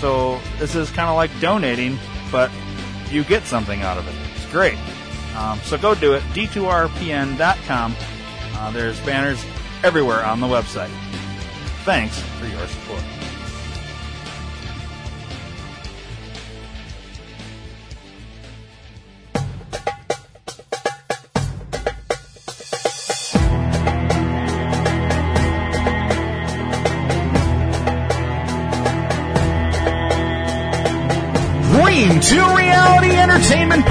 So this is kind of like donating, but you get something out of it. It's great. So go do it, d2rpn.com. There's banners everywhere on the website. Thanks for your support. To Reality Entertainment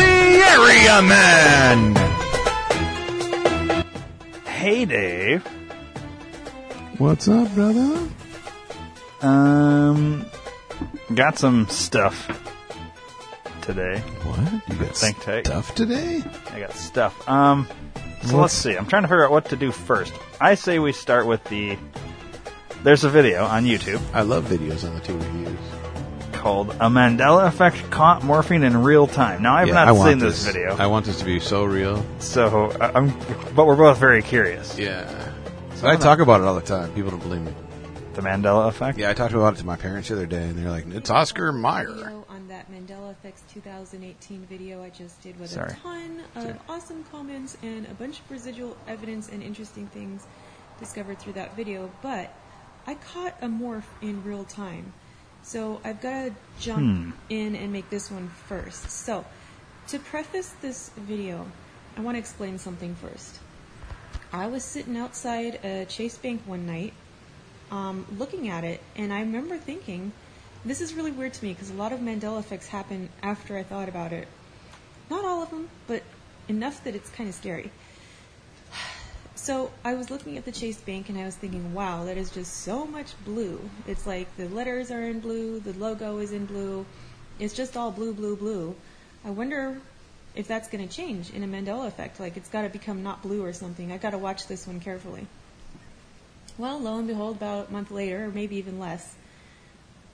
Area Man. Hey, Dave. What's up, brother? Got some stuff today. What? You got stuff today? I got stuff. So let's see. I'm trying to figure out what to do first. I say we start with the... There's a video on YouTube. I love videos on the two reviews. Called A Mandela Effect Caught Morphine in Real Time. Now, I've not seen this video. I want this to be so real. So, but we're both very curious. Yeah. So I talk about it all the time. People don't believe me. The Mandela Effect? Yeah, I talked about it to my parents the other day, and they're like, it's Oscar Mayer. On that Mandela Effect's 2018 video I just did with a ton of awesome comments and a bunch of residual evidence and interesting things discovered through that video, but I caught a morph in real time. So I've got to jump in and make this one first. So to preface this video, I want to explain something first. I was sitting outside a Chase Bank one night looking at it, and I remember thinking, this is really weird to me because a lot of Mandela effects happen after I thought about it. Not all of them, but enough that it's kind of scary. So I was looking at the Chase Bank, and I was thinking, wow, that is just so much blue. It's like the letters are in blue, the logo is in blue. It's just all blue, blue, blue. I wonder if that's going to change in a Mandela effect. Like, it's got to become not blue or something. I've got to watch this one carefully. Well, lo and behold, about a month later, or maybe even less,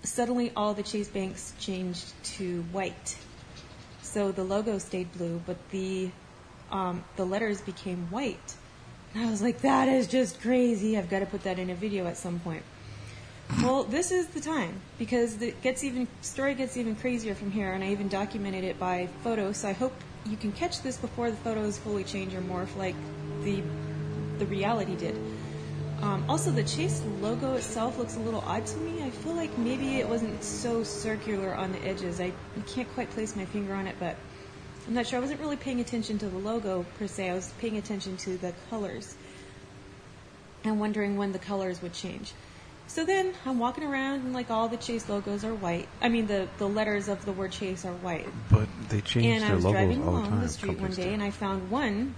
suddenly all the Chase Banks changed to white. So the logo stayed blue, but the letters became white. I was like, that is just crazy. I've got to put that in a video at some point. Well, this is the time, because the story gets even crazier from here, and I even documented it by photo, so I hope you can catch this before the photos fully change or morph like the reality did. Also, the Chase logo itself looks a little odd to me. I feel like maybe it wasn't so circular on the edges. I can't quite place my finger on it, but... I'm not sure. I wasn't really paying attention to the logo, per se. I was paying attention to the colors and wondering when the colors would change. So then I'm walking around, and, like, all the Chase logos are white. I mean, the letters of the word Chase are white. But they change their logos all the time. And I was driving along the street one day, and I found one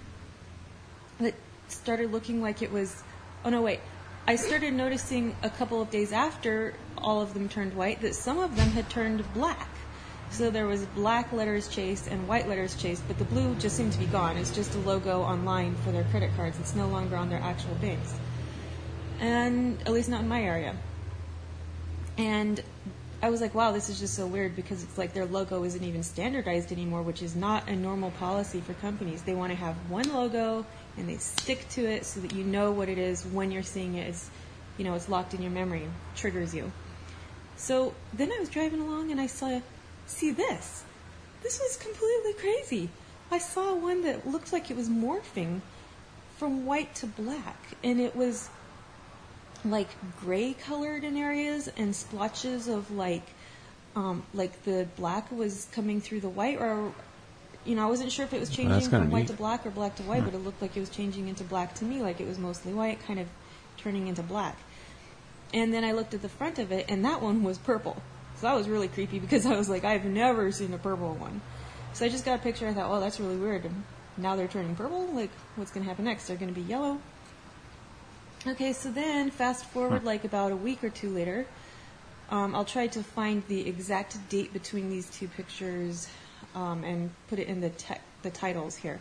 that started looking like it was... Oh, no, wait. I started noticing a couple of days after all of them turned white that some of them had turned black. So there was black letters Chase and white letters Chase, but the blue just seemed to be gone. It's just a logo online for their credit cards. It's no longer on their actual banks, and at least not in my area. And I was like, wow, this is just so weird, because it's like their logo isn't even standardized anymore, which is not a normal policy for companies. They want to have one logo, and they stick to it so that you know what it is when you're seeing it. It's, you know, it's locked in your memory, triggers you. So then I was driving along, and I saw... See this? This was completely crazy. I saw one that looked like it was morphing from white to black, and it was like gray colored in areas and splotches of like like the black was coming through the white, or I wasn't sure if it was changing from white to black or black to white, but it looked like it was changing into black to me, like it was mostly white, kind of turning into black. And then I looked at the front of it, and that one was purple. So that was really creepy because I was like, I've never seen a purple one. So I just got a picture. I thought, well, that's really weird. And now they're turning purple. Like, what's going to happen next? They're going to be yellow. Okay, so then fast forward like about a week or two later. I'll try to find the exact date between these two pictures and put it in the titles here.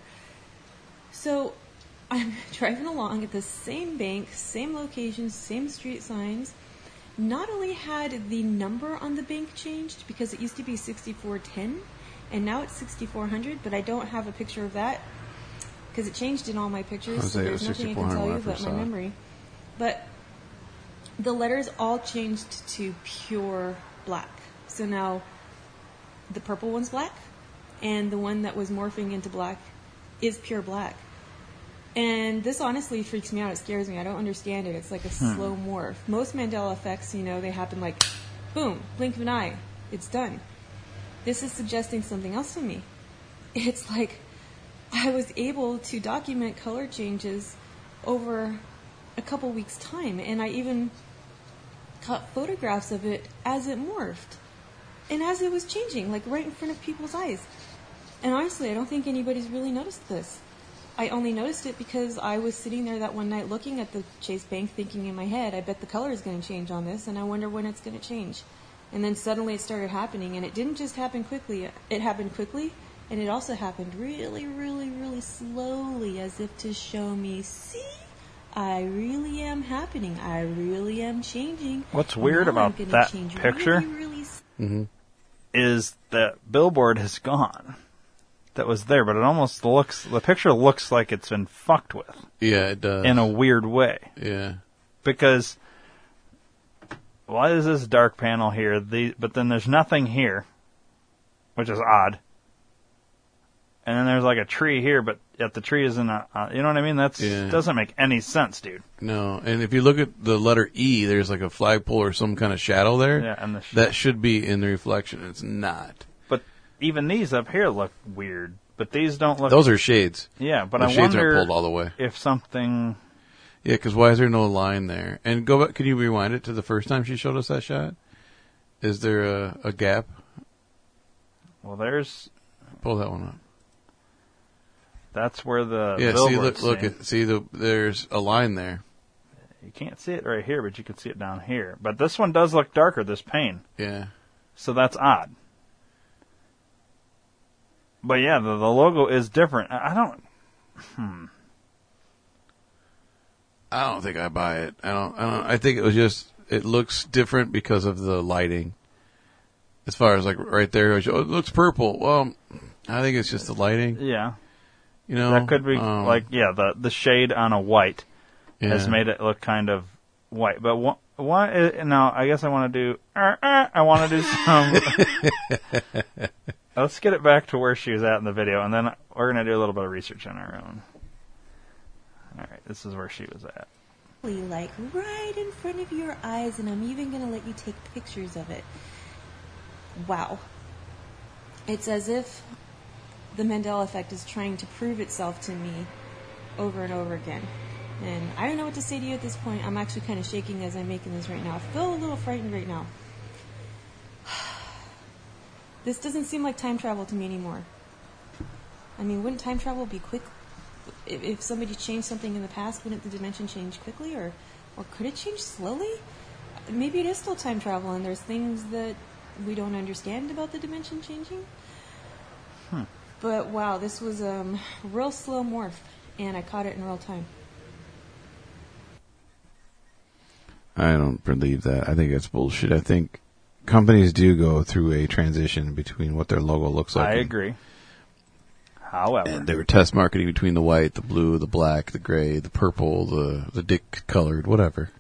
So I'm driving along at the same bank, same location, same street signs. Not only had the number on the bank changed, because it used to be 6410, and now it's 6400, but I don't have a picture of that, because it changed in all my pictures, so there's nothing I can tell you about my memory. But the letters all changed to pure black. So now the purple one's black, and the one that was morphing into black is pure black. And this honestly freaks me out. It scares me. I don't understand it. It's like a slow morph. Most Mandela effects, they happen like, boom, blink of an eye. It's done. This is suggesting something else to me. It's like I was able to document color changes over a couple weeks' time, and I even caught photographs of it as it morphed and as it was changing, like right in front of people's eyes. And honestly, I don't think anybody's really noticed this. I only noticed it because I was sitting there that one night looking at the Chase Bank thinking in my head, I bet the color is going to change on this, and I wonder when it's going to change. And then suddenly it started happening, and it didn't just happen quickly. It happened quickly, and it also happened really, really, really slowly, as if to show me, see, I really am happening. I really am changing. What's weird about that picture is that billboard has gone. That was there, but it almost the picture looks like it's been fucked with. Yeah, it does. In a weird way. Yeah. Because, why is this dark panel here? But then there's nothing here, which is odd. And then there's like a tree here, but yet the tree isn't you know what I mean? That doesn't make any sense, dude. No, and if you look at the letter E, there's like a flagpole or some kind of shadow there. Yeah, and that should be in the reflection. It's not. Even these up here look weird, but these don't look... Those are shades. Yeah, but I wonder are pulled all the way. If something... Yeah, because why is there no line there? And go back, can you rewind it to the first time she showed us that shot? Is there a gap? Well, there's... Pull that one up. That's where the... Yeah, see, there's a line there. You can't see it right here, but you can see it down here. But this one does look darker, this pane. Yeah. So that's odd. But yeah, the logo is different. I don't think I buy it. I think it was just, it looks different because of the lighting. As far as like right there, it looks purple. Well, I think it's just the lighting. Yeah. That could be the shade on a white has made it look kind of white. But I guess I want to do, some. Let's get it back to where she was at in the video, and then we're going to do a little bit of research on our own. All right, this is where she was at. Like right in front of your eyes, and I'm even going to let you take pictures of it. Wow. It's as if the Mandela effect is trying to prove itself to me over and over again. And I don't know what to say to you at this point. I'm actually kind of shaking as I'm making this right now. I feel a little frightened right now. This doesn't seem like time travel to me anymore. I mean, wouldn't time travel be quick? If somebody changed something in the past, wouldn't the dimension change quickly? Or could it change slowly? Maybe it is still time travel, and there's things that we don't understand about the dimension changing. But wow, this was a real slow morph, and I caught it in real time. I don't believe that. I think that's bullshit. I think... companies do go through a transition between what their logo looks like. I agree. However, they were test marketing between the white, the blue, the black, the gray, the purple, the dick colored, whatever.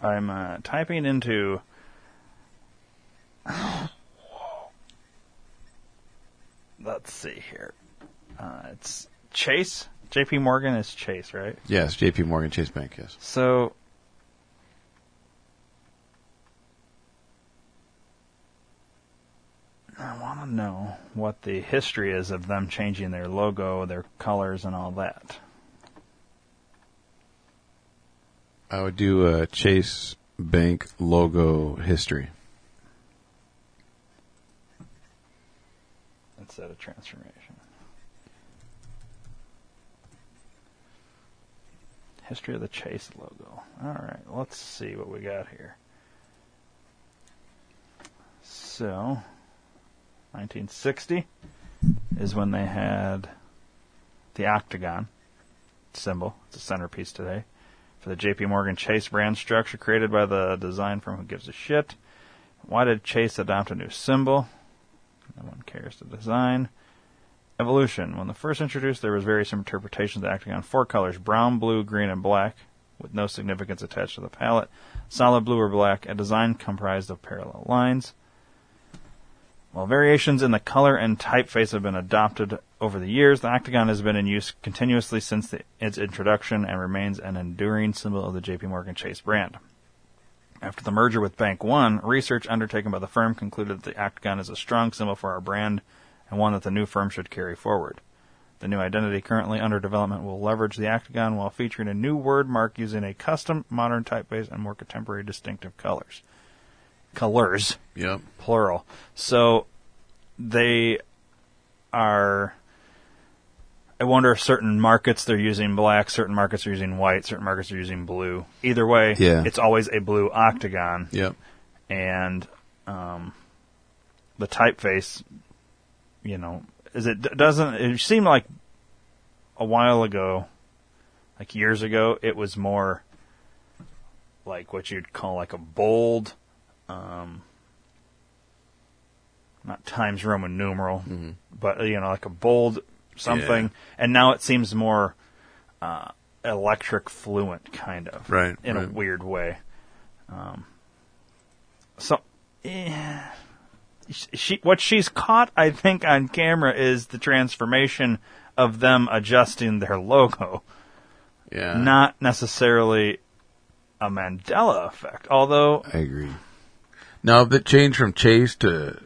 I'm typing into let's see here. It's Chase JPMorgan is Chase, right? Yes, JPMorgan Chase Bank, yes. So, I want to know what the history is of them changing their logo, their colors, and all that. I would do a Chase Bank logo history. Instead of transformation. History of the Chase logo. All right, let's see what we got here. So, 1960 is when they had the octagon symbol. It's a centerpiece today. For the JPMorgan Chase brand structure created by the design firm Who Gives a Shit. Why did Chase adopt a new symbol? No one cares to design. Evolution. When the first introduced, there was various interpretations of the octagon. Four colors, brown, blue, green, and black, with no significance attached to the palette. Solid blue or black, a design comprised of parallel lines. While variations in the color and typeface have been adopted over the years, the octagon has been in use continuously since its introduction and remains an enduring symbol of the JPMorgan Chase brand. After the merger with Bank One, research undertaken by the firm concluded that the octagon is a strong symbol for our brand and one that the new firm should carry forward. The new identity currently under development will leverage the octagon while featuring a new word mark using a custom modern typeface and more contemporary distinctive colors. Colors. Yep. Plural. So they are, I wonder if certain markets they're using black, certain markets are using white, certain markets are using blue. Either way, It's always a blue octagon. Yep. And the typeface, you know, it seemed like a while ago, like years ago, it was more like what you'd call like a bold, not Times Roman numeral, but, you know, like a bold something. Yeah. And now it seems more electric fluent, kind of, in a weird way. What she's caught, I think, on camera is the transformation of them adjusting their logo. Yeah. Not necessarily a Mandela effect, although... I agree. Now, the change from Chase to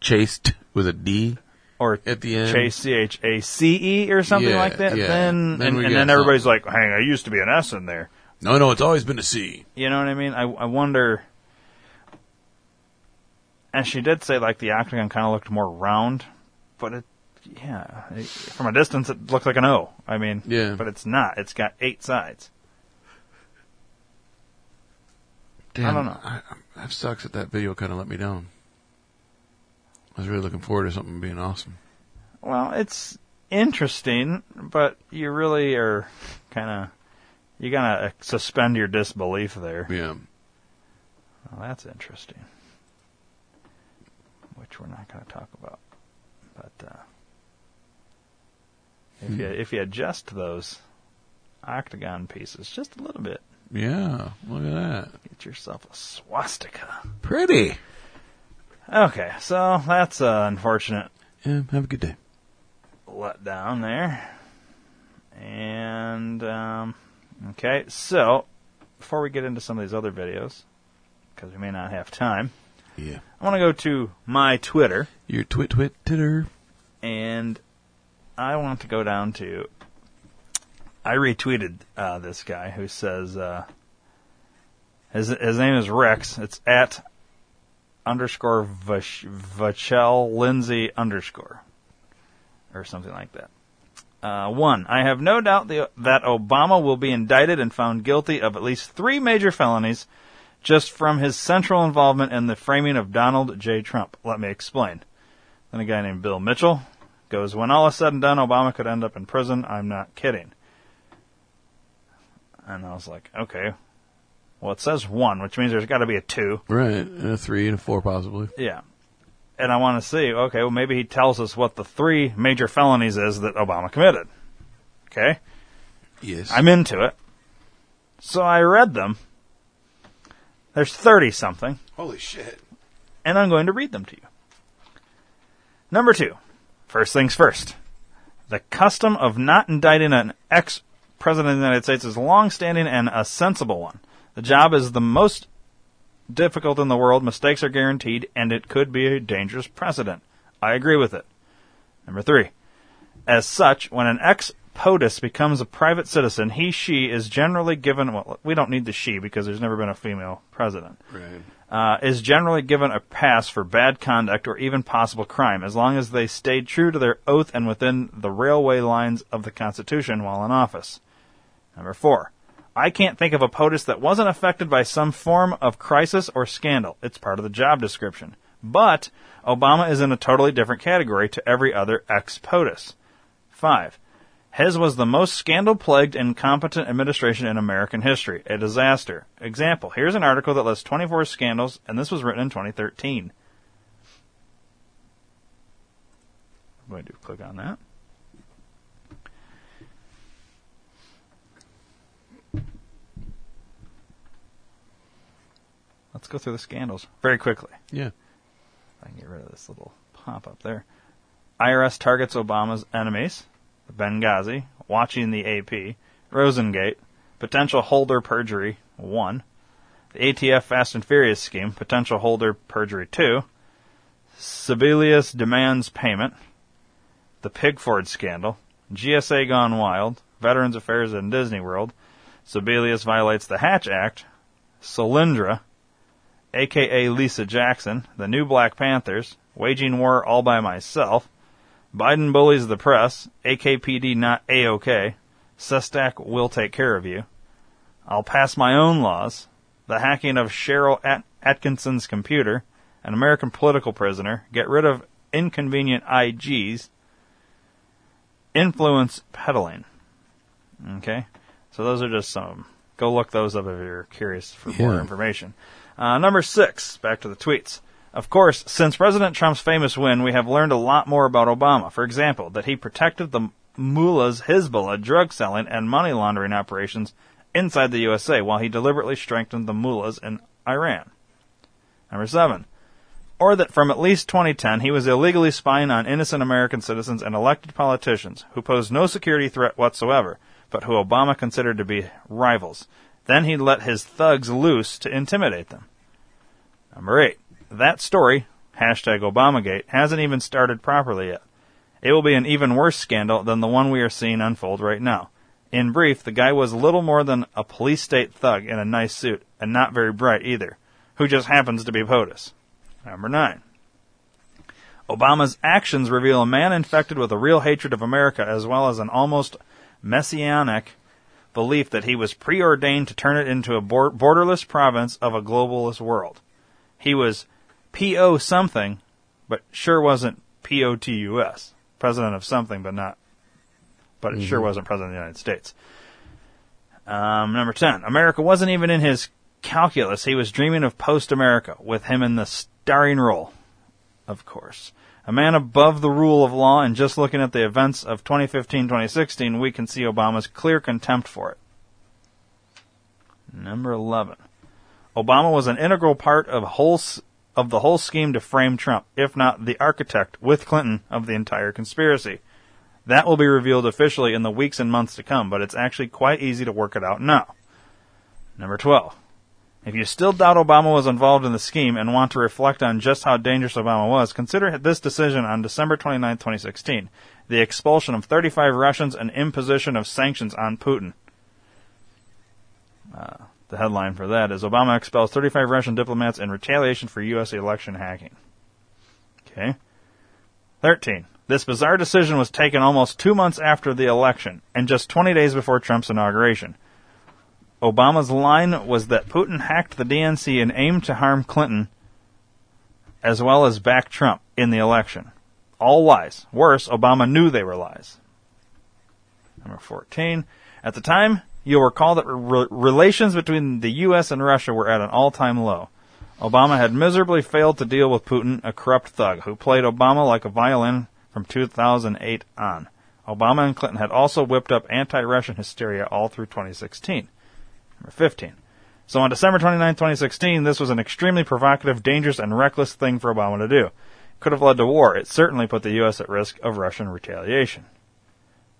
Chased with a D or at the end. Chase, C-H-A-C-E or something like that. Yeah. Then everybody's like, hang on, there used to be an S in there. No, it's always been a C. You know what I mean? I wonder... And she did say, like, the octagon kind of looked more round, but from a distance it looked like an O. I mean, but it's not. It's got 8 sides. Damn, I don't know. That sucks that that video kind of let me down. I was really looking forward to something being awesome. Well, it's interesting, but you really are you gotta suspend your disbelief there. Yeah. Well, that's interesting. Which we're not going to talk about, but if you adjust those octagon pieces just a little bit, look at that. Get yourself a swastika. Pretty. Okay, so that's unfortunate. Yeah, have a good day. Let down there, and okay. So before we get into some of these other videos, because we may not have time. Yeah. I want to go to my Twitter. Your Twitter. And I want to go down to... I retweeted this guy who says... his name is Rex. It's @_Vachel Lindsay_ or something like that. One, I have no doubt that Obama will be indicted and found guilty of at least 3 major felonies... just from his central involvement in the framing of Donald J. Trump. Let me explain. Then a guy named Bill Mitchell goes, when all is said and done, Obama could end up in prison. I'm not kidding. And I was like, okay. Well, it says 1, which means there's got to be a 2. Right, and a 3 and a 4 possibly. Yeah. And I want to see, okay, well, maybe he tells us what the 3 major felonies is that Obama committed. Okay? Yes. I'm into it. So I read them. There's 30-something. Holy shit. And I'm going to read them to you. Number 2. First things first. The custom of not indicting an ex-president of the United States is long-standing and a sensible one. The job is the most difficult in the world, mistakes are guaranteed, and it could be a dangerous precedent. I agree with it. Number 3. As such, when an ex-POTUS becomes a private citizen, he/she is generally given... Well, we don't need the she because there's never been a female president. Right. Is generally given a pass for bad conduct or even possible crime, as long as they stay true to their oath and within the railway lines of the Constitution while in office. Number 4. I can't think of a POTUS that wasn't affected by some form of crisis or scandal. It's part of the job description. But Obama is in a totally different category to every other ex-POTUS. 5. His was the most scandal-plagued and incompetent administration in American history, a disaster. Example, here's an article that lists 24 scandals, and this was written in 2013. I'm going to click on that. Let's go through the scandals very quickly. Yeah. I can get rid of this little pop-up there. IRS targets Obama's enemies. Benghazi. Watching the AP. Rosengate. Potential holder perjury. 1. The ATF Fast and Furious scheme. Potential holder perjury. 2. Sebelius demands payment. The Pigford scandal. GSA gone wild. Veterans Affairs in Disney World. Sebelius violates the Hatch Act. Solyndra. A.K.A. Lisa Jackson, the new Black Panthers, waging war all by myself, Biden bullies the press, AKPD not A-OK, Sestak will take care of you, I'll pass my own laws, the hacking of Cheryl Atkinson's computer, an American political prisoner, get rid of inconvenient IGs, influence peddling. Okay, so those are just some of them. Go look those up if you're curious for more information. Number 6, back to the tweets. Of course, since President Trump's famous win, we have learned a lot more about Obama. For example, that he protected the mullahs, Hezbollah, drug selling, and money laundering operations inside the USA, while he deliberately strengthened the mullahs in Iran. Number 7. Or that from at least 2010, he was illegally spying on innocent American citizens and elected politicians who posed no security threat whatsoever, but who Obama considered to be rivals. Then he let his thugs loose to intimidate them. Number 8. That story, hashtag Obamagate, hasn't even started properly yet. It will be an even worse scandal than the one we are seeing unfold right now. In brief, the guy was little more than a police state thug in a nice suit, and not very bright either, who just happens to be POTUS. Number 9. Obama's actions reveal a man infected with a real hatred of America, as well as an almost messianic belief that he was preordained to turn it into a borderless province of a globalist world. He was P.O. something, but sure wasn't P.O.T.U.S., president of something, but it sure wasn't president of the United States. Number 10, America wasn't even in his calculus. He was dreaming of post-America, with him in the starring role, of course. A man above the rule of law, and just looking at the events of 2015-2016, we can see Obama's clear contempt for it. Number 11. Obama was an integral part of the whole scheme to frame Trump, if not the architect, with Clinton, of the entire conspiracy. That will be revealed officially in the weeks and months to come, but it's actually quite easy to work it out now. Number 12. If you still doubt Obama was involved in the scheme and want to reflect on just how dangerous Obama was, consider this decision on December 29, 2016, the expulsion of 35 Russians and imposition of sanctions on Putin. The headline for that is Obama expels 35 Russian diplomats in retaliation for U.S. election hacking. Okay. 13. This bizarre decision was taken almost 2 months after the election and just 20 days before Trump's inauguration. Obama's line was that Putin hacked the DNC and aimed to harm Clinton as well as back Trump in the election. All lies. Worse, Obama knew they were lies. Number 14. At the time, you'll recall that relations between the U.S. and Russia were at an all-time low. Obama had miserably failed to deal with Putin, a corrupt thug, who played Obama like a violin from 2008 on. Obama and Clinton had also whipped up anti-Russian hysteria all through 2016. Number 15. So on December 29, 2016, this was an extremely provocative, dangerous, and reckless thing for Obama to do. It could have led to war. It certainly put the U.S. at risk of Russian retaliation.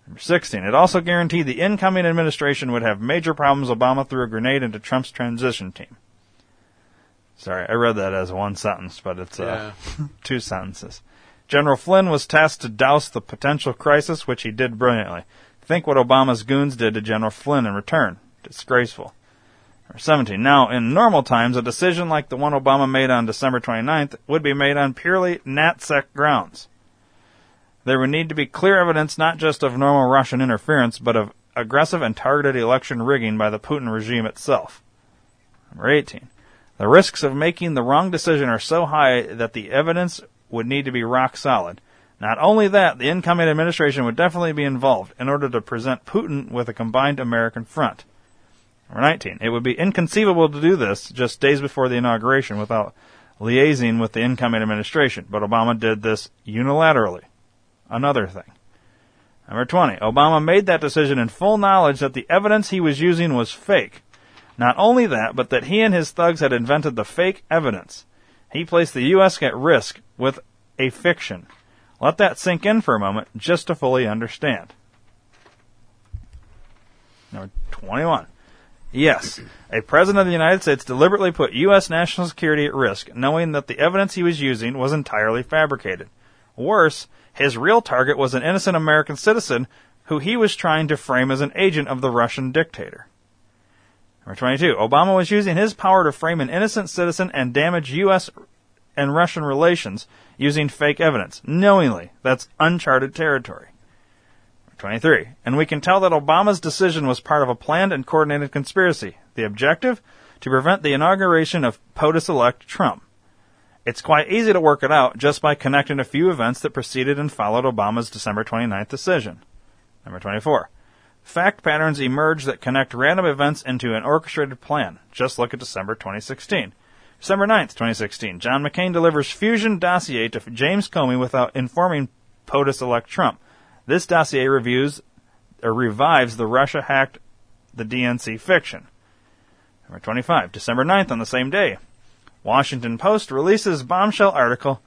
Number 16, it also guaranteed the incoming administration would have major problems. Obama threw a grenade into Trump's transition team. Sorry, I read that as one sentence, but it's two sentences. General Flynn was tasked to douse the potential crisis, which he did brilliantly. Think what Obama's goons did to General Flynn in return. Disgraceful. Number 17, now, in normal times, a decision like the one Obama made on December 29th would be made on purely NatSec grounds. There would need to be clear evidence not just of normal Russian interference, but of aggressive and targeted election rigging by the Putin regime itself. Number 18. The risks of making the wrong decision are so high that the evidence would need to be rock solid. Not only that, the incoming administration would definitely be involved in order to present Putin with a combined American front. Number 19. It would be inconceivable to do this just days before the inauguration without liaising with the incoming administration, but Obama did this unilaterally. Another thing. Number 20. Obama made that decision in full knowledge that the evidence he was using was fake. Not only that, but that he and his thugs had invented the fake evidence. He placed the U.S. at risk with a fiction. Let that sink in for a moment just to fully understand. Number 21. Yes, a president of the United States deliberately put U.S. national security at risk, knowing that the evidence he was using was entirely fabricated. Worse, his real target was an innocent American citizen who he was trying to frame as an agent of the Russian dictator. Number 22. Obama was using his power to frame an innocent citizen and damage U.S. and Russian relations using fake evidence. Knowingly, that's uncharted territory. Number 23. And we can tell that Obama's decision was part of a planned and coordinated conspiracy. The objective? To prevent the inauguration of POTUS-elect Trump. It's quite easy to work it out just by connecting a few events that preceded and followed Obama's December 29th decision. Number 24. Fact patterns emerge that connect random events into an orchestrated plan. Just look at December 2016. December 9th, 2016. John McCain delivers fusion dossier to James Comey without informing POTUS-elect Trump. This dossier revives the Russia hacked the DNC fiction. Number 25. December 9th on the same day. Washington Post releases bombshell article.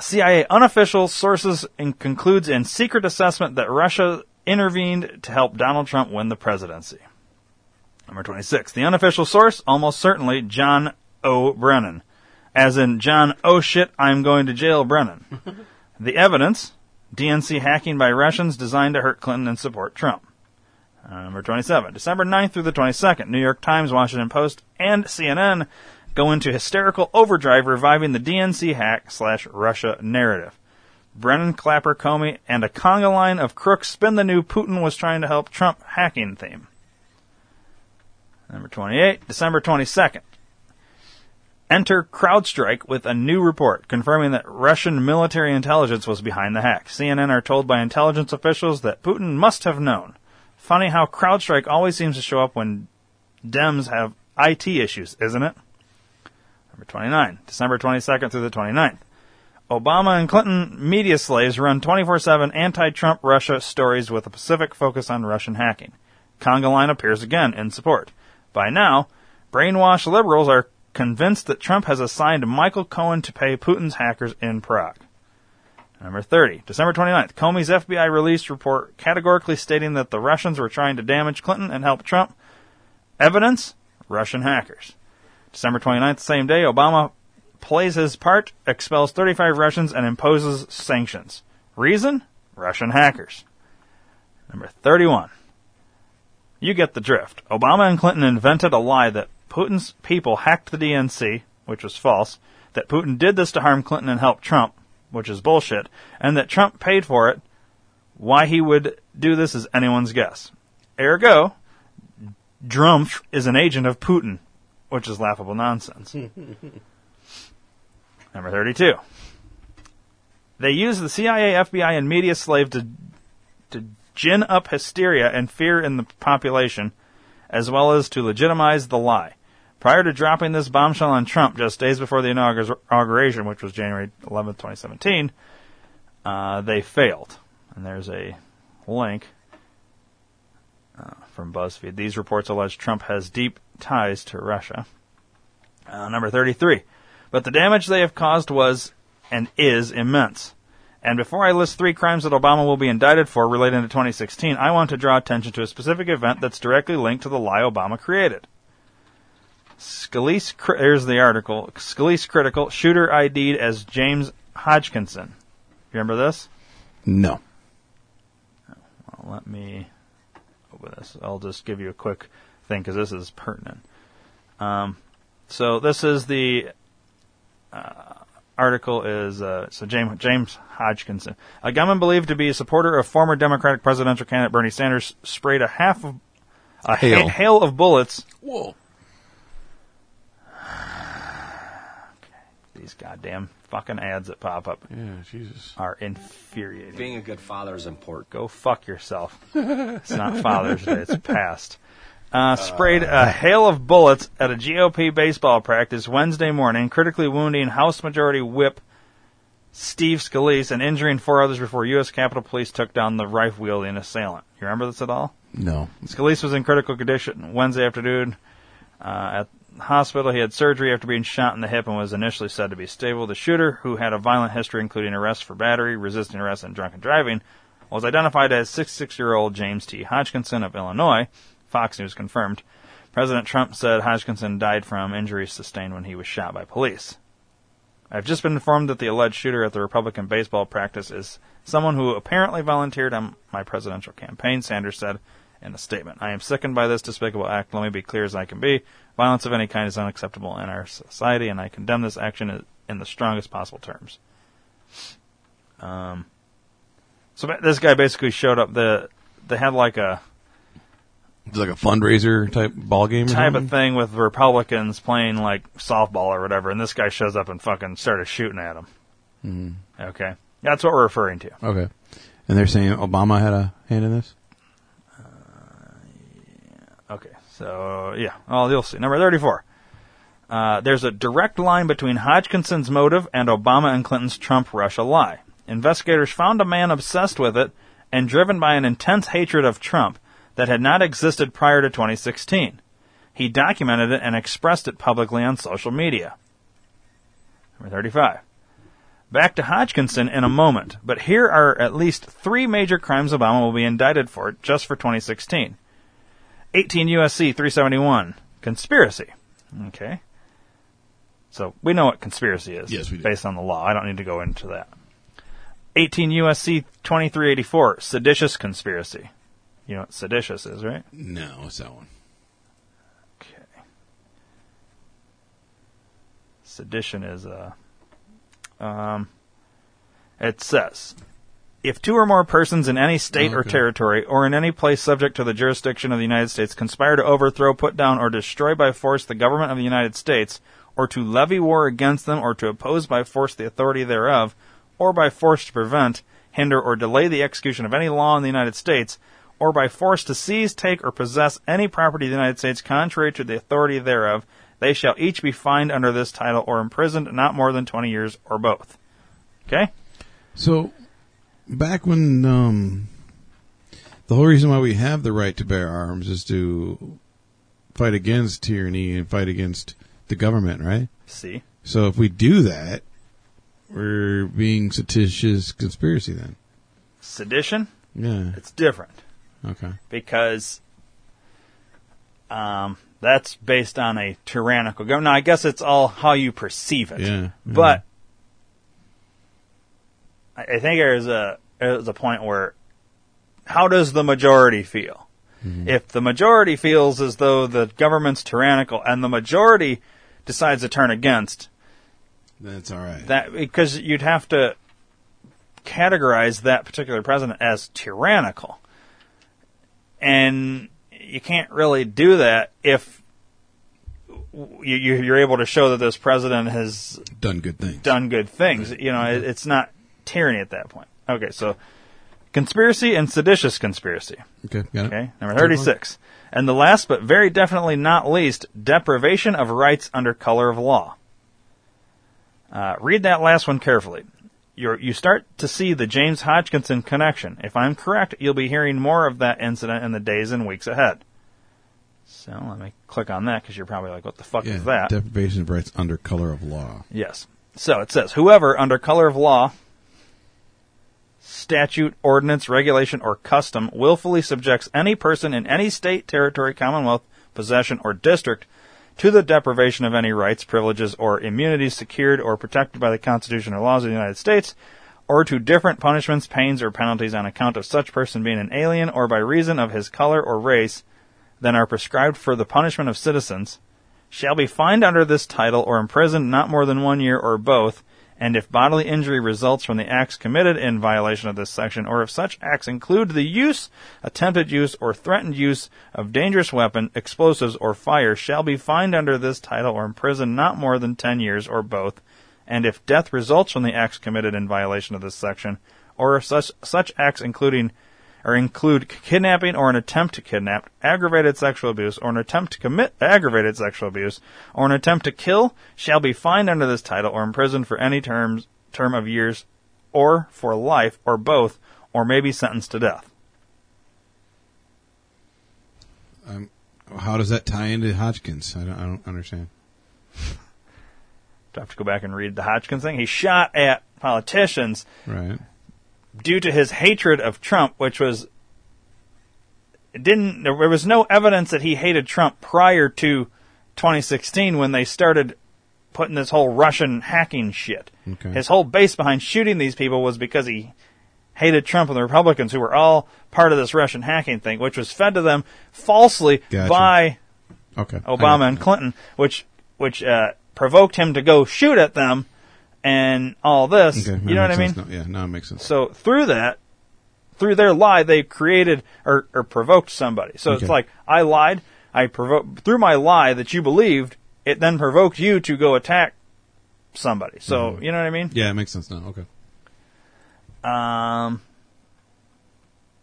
CIA unofficial sources concludes in secret assessment that Russia intervened to help Donald Trump win the presidency. Number 26. The unofficial source, almost certainly John O. Brennan. As in, John, oh shit, I'm going to jail Brennan. The evidence, DNC hacking by Russians designed to hurt Clinton and support Trump. Number 27. December 9th through the 22nd, New York Times, Washington Post, and CNN go into hysterical overdrive reviving the DNC hack/Russia narrative. Brennan, Clapper, Comey, and a conga line of crooks spin the new Putin was trying to help Trump hacking theme. Number 28. December 22nd. Enter CrowdStrike with a new report confirming that Russian military intelligence was behind the hack. CNN are told by intelligence officials that Putin must have known. Funny how CrowdStrike always seems to show up when Dems have IT issues, isn't it? Number 29, December 22nd through the 29th. Obama and Clinton media slaves run 24/7 anti-Trump Russia stories with a specific focus on Russian hacking. Conga line appears again in support. By now, brainwashed liberals are convinced that Trump has assigned Michael Cohen to pay Putin's hackers in Prague. Number 30, December 29th, Comey's FBI released report categorically stating that the Russians were trying to damage Clinton and help Trump. Evidence? Russian hackers. December 29th, same day, Obama plays his part, expels 35 Russians, and imposes sanctions. Reason? Russian hackers. Number 31. You get the drift. Obama and Clinton invented a lie that Putin's people hacked the DNC, which was false, that Putin did this to harm Clinton and help Trump, which is bullshit, and that Trump paid for it. Why he would do this is anyone's guess. Ergo, Drumpf is an agent of Putin, which is laughable nonsense. Number 32. They use the CIA, FBI, and media slave to gin up hysteria and fear in the population, as well as to legitimize the lie. Prior to dropping this bombshell on Trump just days before the inauguration, which was January 11, 2017, they failed. And there's a link from BuzzFeed. These reports allege Trump has deep ties to Russia. Number 33. But the damage they have caused was and is immense. And before I list 3 crimes that Obama will be indicted for relating to 2016, I want to draw attention to a specific event that's directly linked to the lie Obama created. Here's the article. Scalise Critical, shooter ID'd as James Hodgkinson. Remember this? No. Well, let me open this. I'll just give you a quick thing because this is pertinent. So this is the article is James Hodgkinson. A gunman believed to be a supporter of former Democratic presidential candidate Bernie Sanders sprayed a hail of bullets. Whoa. These goddamn fucking ads that pop up are infuriating. Being a good father is important. Go fuck yourself. It's not Father's Day. It's past. Sprayed a hail of bullets at a GOP baseball practice Wednesday morning, critically wounding House Majority Whip Steve Scalise and injuring 4 others before U.S. Capitol Police took down the rifle-wielding assailant. You remember this at all? No. Scalise was in critical condition Wednesday afternoon at hospital. He had surgery after being shot in the hip and was initially said to be stable. The shooter, who had a violent history including arrests for battery, resisting arrest, and drunken driving, was identified as 66-year-old James T. Hodgkinson of Illinois. Fox News confirmed. President Trump said Hodgkinson died from injuries sustained when he was shot by police. I've just been informed that the alleged shooter at the Republican baseball practice is someone who apparently volunteered on my presidential campaign, Sanders said in a statement. I am sickened by this despicable act. Let me be clear as I can be. Violence of any kind is unacceptable in our society, and I condemn this action in the strongest possible terms. So this guy basically showed up. They had like a... It's like a fundraiser type ball game, type of thing with Republicans playing like softball or whatever, and this guy shows up and fucking started shooting at him. Mm-hmm. Okay, that's what we're referring to. Okay, and they're saying Obama had a hand in this. Yeah. Okay, so yeah, well, you'll see. Number 34. There's a direct line between Hodgkinson's motive and Obama and Clinton's Trump-Russia lie. Investigators found a man obsessed with it and driven by an intense hatred of Trump that had not existed prior to 2016. He documented it and expressed it publicly on social media. Number 35. Back to Hodgkinson in a moment, but here are at least 3 major crimes Obama will be indicted for just for 2016. 18 U.S.C. 371, conspiracy. Okay. So we know what conspiracy is, yes, we do, based on the law. I don't need to go into that. 18 U.S.C. 2384, seditious conspiracy. You know what seditious is, right? No, it's that one. Okay. Sedition is it says, if 2 or more persons in any state or territory or in any place subject to the jurisdiction of the United States conspire to overthrow, put down, or destroy by force the government of the United States, or to levy war against them, or to oppose by force the authority thereof, or by force to prevent, hinder, or delay the execution of any law in the United States, or by force to seize, take, or possess any property of the United States contrary to the authority thereof, they shall each be fined under this title or imprisoned not more than 20 years or both. Okay? So, back when the whole reason why we have the right to bear arms is to fight against tyranny and fight against the government, right? See? So if we do that, we're being seditious conspiracy then. Sedition? Yeah. It's different. Okay. Because that's based on a tyrannical government. Now, I guess it's all how you perceive it. Yeah. But I think there's a point where how does the majority feel? Mm-hmm. If the majority feels as though the government's tyrannical and the majority decides to turn against, that's all right. That because you'd have to categorize that particular president as tyrannical. And you can't really do that if you're able to show that this president has done good things. Right. You know, it's not tyranny at that point. Okay, so conspiracy and seditious conspiracy. Okay, got it. Okay, number 36. And the last, but very definitely not least, deprivation of rights under color of law. Read that last one carefully. You start to see the James Hodgkinson connection. If I'm correct, you'll be hearing more of that incident in the days and weeks ahead. So let me click on that because you're probably like, what the fuck is that? Deprivation of rights under color of law. Yes. So it says, whoever under color of law statute, ordinance, regulation, or custom willfully subjects any person in any state, territory, commonwealth, possession, or district to the deprivation of any rights, privileges, or immunities secured or protected by the Constitution or laws of the United States, or to different punishments, pains, or penalties on account of such person being an alien or by reason of his color or race than are prescribed for the punishment of citizens, shall be fined under this title or imprisoned not more than 1 year or both, and if bodily injury results from the acts committed in violation of this section, or if such acts include the use, attempted use, or threatened use of dangerous weapon, explosives, or fire, shall be fined under this title or imprisoned not more than 10 years or both, and if death results from the acts committed in violation of this section, or if such acts include kidnapping or an attempt to kidnap, aggravated sexual abuse, or an attempt to commit aggravated sexual abuse, or an attempt to kill, shall be fined under this title or imprisoned for any term of years or for life or both, or may be sentenced to death. How does that tie into Hodgkins? I don't understand. I have to go back and read the Hodgkins thing. He shot at politicians, right, due to his hatred of Trump, which was there was no evidence that he hated Trump prior to 2016 when they started putting this whole Russian hacking shit. Okay. His whole base behind shooting these people was because he hated Trump and the Republicans, who were all part of this Russian hacking thing, which was fed to them falsely by Obama and Clinton, which provoked him to go shoot at them and all this. Okay, you know what I mean? No, it makes sense. So through their lie, they created or provoked somebody. So It's like, I lied, I provoked through my lie that you believed, it then provoked you to go attack somebody. So, You know what I mean? Yeah, it makes sense now. Okay.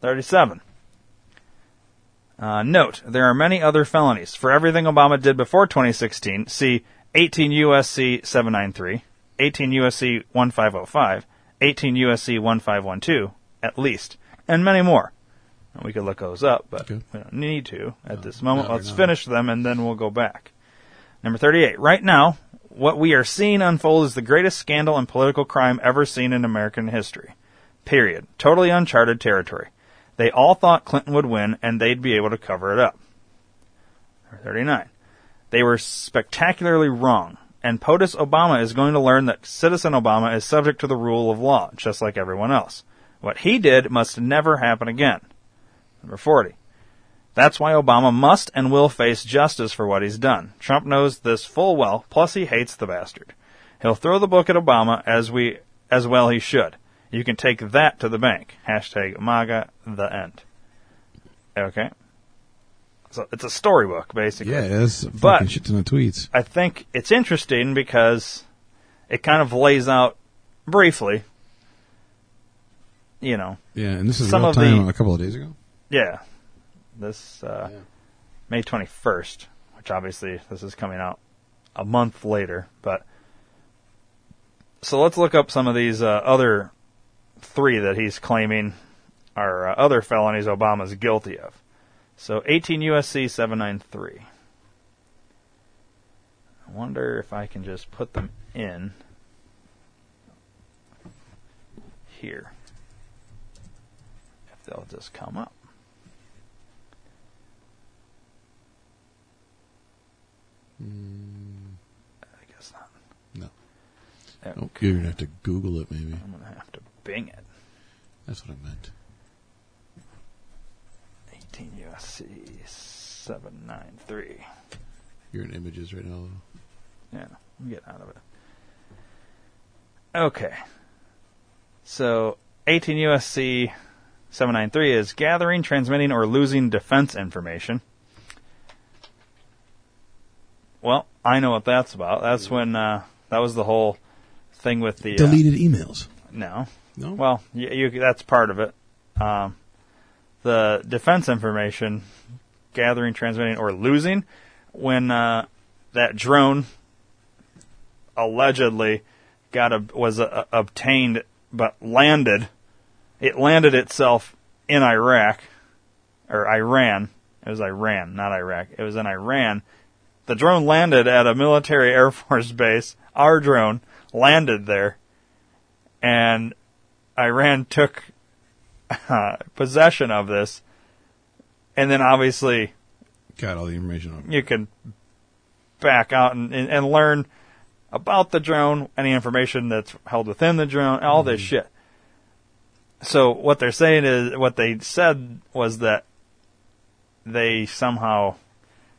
37. Note, there are many other felonies for everything Obama did before 2016. See 18 U.S.C. 793, 18 U.S.C. 1505, 18 U.S.C. 1512, at least, and many more. And we could look those up, but we don't need to at this moment. Let's finish them, and then we'll go back. Number 38. Right now, what we are seeing unfold is the greatest scandal and political crime ever seen in American history. Period. Totally uncharted territory. They all thought Clinton would win, and they'd be able to cover it up. Number 39. They were spectacularly wrong, and POTUS Obama is going to learn that Citizen Obama is subject to the rule of law, just like everyone else. What he did must never happen again. Number 40. That's why Obama must and will face justice for what he's done. Trump knows this full well, plus he hates the bastard. He'll throw the book at Obama as well he should. You can take that to the bank. #MAGA the end. Okay. So it's a storybook, basically. Yeah, that's fucking shit in the tweets. I think it's interesting because it kind of lays out briefly, you know. Yeah, and this is some real time a couple of days ago. Yeah, this May 21st, which obviously this is coming out a month later. But so let's look up some of these other three that he's claiming are other felonies Obama's guilty of. So 18 U.S.C. 793. I wonder if I can just put them in here. If they'll just come up. I guess not. No. Okay. Oh, you're going to have to Google it, maybe. I'm going to have to Bing it. That's what I meant. 18 U.S.C. 793. You're in images right now, though. Yeah, I'm getting out of it. Okay. So, 18 U.S.C. 793 is gathering, transmitting, or losing defense information. Well, I know what that's about. That's when, that was the whole thing with the... deleted emails. No. Well, that's part of it. The defense information, gathering, transmitting, or losing, when that drone allegedly was obtained but landed. It landed itself in Iran. It was Iran, not Iraq. It was in Iran. The drone landed at a military Air Force base. Our drone landed there, and Iran took possession of this. And then obviously got all the information on you can back out and learn about the drone, any information that's held within the drone, all this shit. So what they're saying is, what they said was that they somehow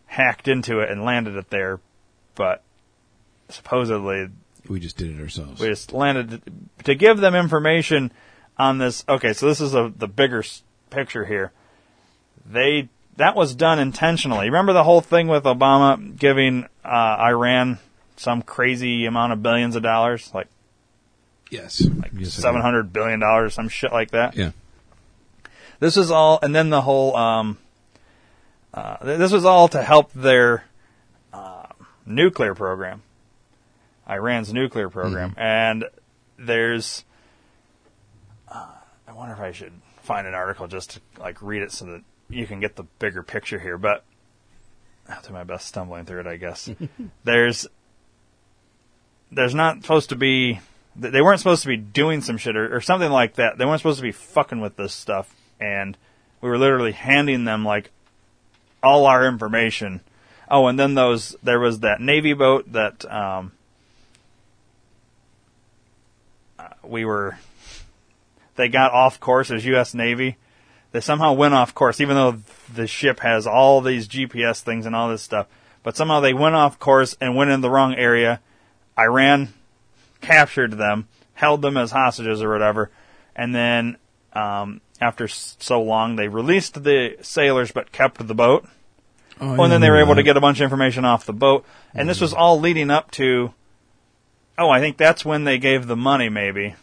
hacked into it and landed it there, but supposedly we just did it ourselves. We just landed to give them information on this. Okay, so this is the bigger picture here. That was done intentionally. Remember the whole thing with Obama giving Iran some crazy amount of billions of dollars, like $700 billion, some shit like that. Yeah. This is all, and then the whole. This was all to help their nuclear program, Iran's nuclear program. Mm-hmm. And there's, I wonder if I should find an article just to like read it so that you can get the bigger picture here. But I'll do my best stumbling through it, I guess. There's not supposed to be. They weren't supposed to be doing some shit or something like that. They weren't supposed to be fucking with this stuff, and we were literally handing them like all our information. Oh, and then there was that Navy boat that they got off course as U.S. Navy. They somehow went off course, even though the ship has all these GPS things and all this stuff. But somehow they went off course and went in the wrong area. Iran captured them, held them as hostages or whatever, and then after so long, they released the sailors but kept the boat. And then they were able to get a bunch of information off the boat. And this was all leading up to, I think that's when they gave the money maybe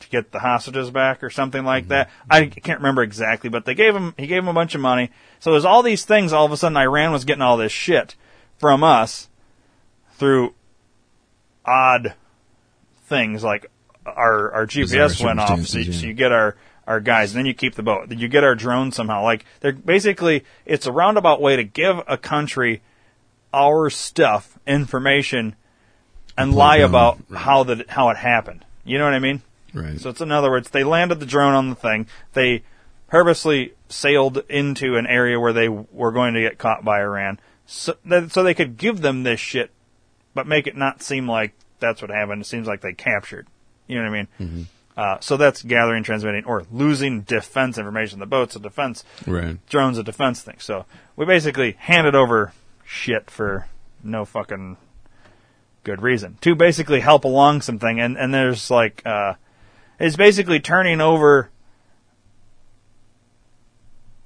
to get the hostages back or something like that. I can't remember exactly, but he gave them a bunch of money. So there's all these things. All of a sudden, Iran was getting all this shit from us through odd things like our GPS went off, so you get our guys, and then you keep the boat, then you get our drone somehow. Like they're basically, it's a roundabout way to give a country our stuff, information, and lie about how it happened. You know what I mean? Right. So it's, in other words, they landed the drone on the thing. They purposely sailed into an area where they were going to get caught by Iran, so they could give them this shit, but make it not seem like that's what happened. It seems like they captured. You know what I mean? Mm-hmm. So that's gathering, transmitting, or losing defense information. The boat's a defense. Right. Drone's a defense thing. So we basically handed over shit for no fucking good reason to basically help along something. And there's like, it's basically turning over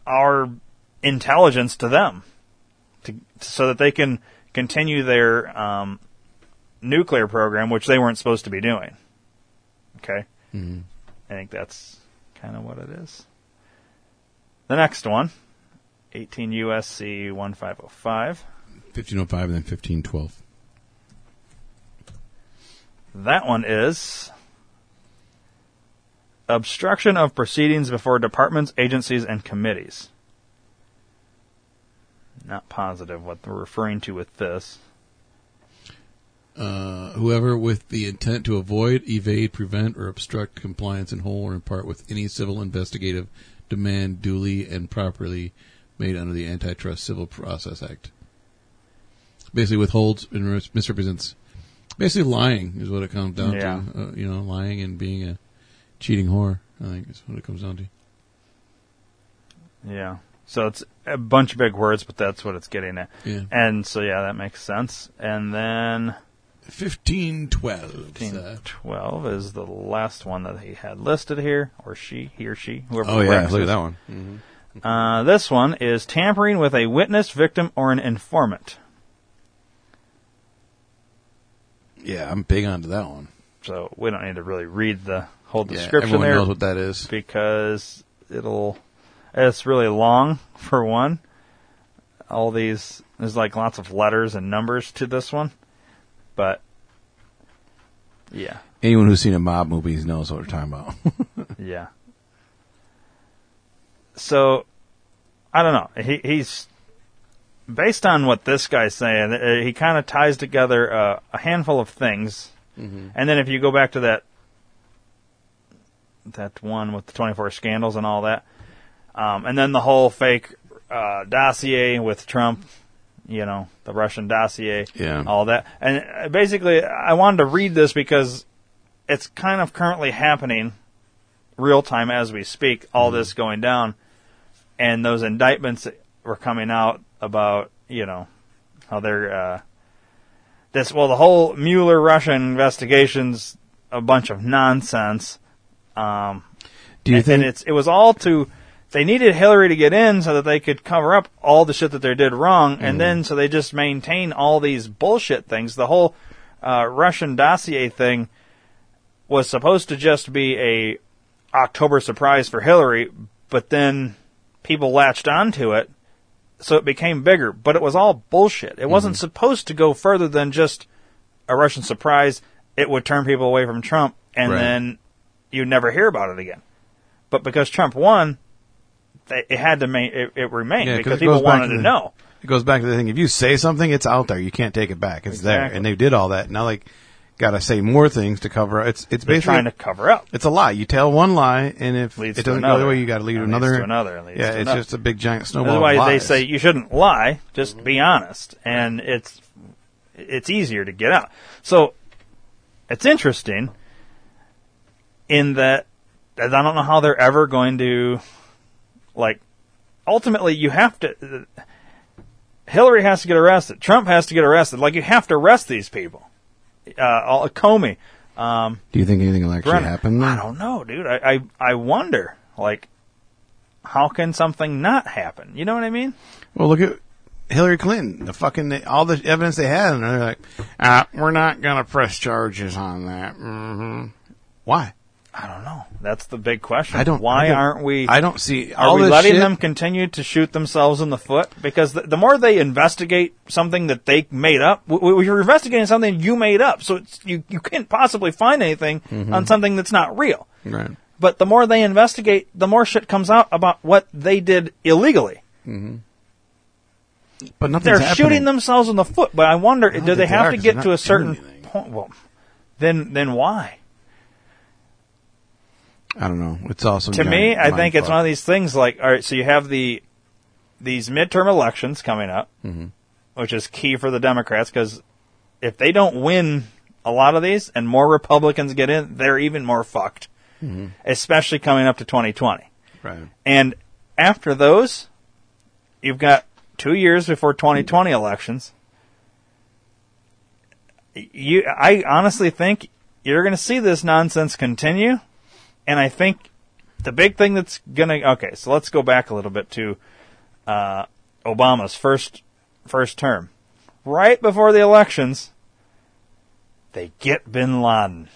our intelligence to them so that they can continue their nuclear program, which they weren't supposed to be doing. Okay? Mm-hmm. I think that's kind of what it is. The next one, 18 U.S.C. 1505. 1505 and then 1512. That one is obstruction of proceedings before departments, agencies, and committees. Not positive what they're referring to with this. Whoever with the intent to avoid, evade, prevent, or obstruct compliance in whole or in part with any civil investigative demand duly and properly made under the Antitrust Civil Process Act. Basically withholds and misrepresents. Basically lying is what it comes down to. Lying and being a cheating whore, I think, is what it comes down to. Yeah. So it's a bunch of big words, but that's what it's getting at. Yeah. And so, that makes sense. And then 1512. 1512 is the last one that he had listed here, or he or she, whoever. Oh yeah, look at that one. Mm-hmm. This one is tampering with a witness, victim, or an informant. Yeah, I'm big onto that one. So we don't need to really read the whole description everyone there. Everyone knows what that is because it's really long for one. All these, there's like lots of letters and numbers to this one. But, yeah. Anyone who's seen a mob movie knows what we're talking about. Yeah. So, I don't know. He's, based on what this guy's saying, he kind of ties together a handful of things. Mm-hmm. And then if you go back to that that one with the 24 scandals and all that. And then the whole fake dossier with Trump, you know, the Russian dossier, all that. And basically, I wanted to read this because it's kind of currently happening real time as we speak, all this going down. And those indictments that were coming out about, you know, how they're, this, well, the whole Mueller-Russia investigation's a bunch of nonsense. Do you think it was all to, they needed Hillary to get in so that they could cover up all the shit that they did wrong, and then so they just maintain all these bullshit things. The whole Russian dossier thing was supposed to just be a October surprise for Hillary, but then people latched onto it, so it became bigger. But it was all bullshit. It wasn't supposed to go further than just a Russian surprise. It would turn people away from Trump, and then you'd never hear about it again. But because Trump won, it had to it remained because people wanted to know. It goes back to the thing: if you say something, it's out there. You can't take it back. It's there, and they did all that. Now, got to say more things to cover up. It's basically trying to cover up. It's a lie. You tell one lie, and if it doesn't go the way, you got to lead to another. It's just a big giant snowball. That's why they say you shouldn't lie. Just be honest, and it's easier to get out. So. It's interesting in that I don't know how they're ever going to, ultimately you have to, Hillary has to get arrested. Trump has to get arrested. You have to arrest these people. Comey. Do you think anything will actually happen? I don't know, dude. I wonder, how can something not happen? You know what I mean? Well, look at Hillary Clinton, all the evidence they had, and they're we're not going to press charges on that. Mm-hmm. Why? I don't know. That's the big question. Aren't we? I don't see. Are we letting them continue to shoot themselves in the foot? Because the more they investigate something that they made up, you're investigating something you made up, so it's, you can't possibly find anything on something that's not real. Right. But the more they investigate, the more shit comes out about what they did illegally. Mm-hmm. But nothing's happening. Shooting themselves in the foot. But I wonder, do they have to get to a certain point? Well, then why? I don't know. It's awesome. To me, I think it's one of these things all right, so you have these midterm elections coming up, which is key for the Democrats, because if they don't win a lot of these and more Republicans get in, they're even more fucked, especially coming up to 2020. Right. And after those, you've got 2 years before 2020 elections, I honestly think you're going to see this nonsense continue, and I think the big thing that's going to... Okay, so let's go back a little bit to Obama's first term. Right before the elections, they get bin Laden,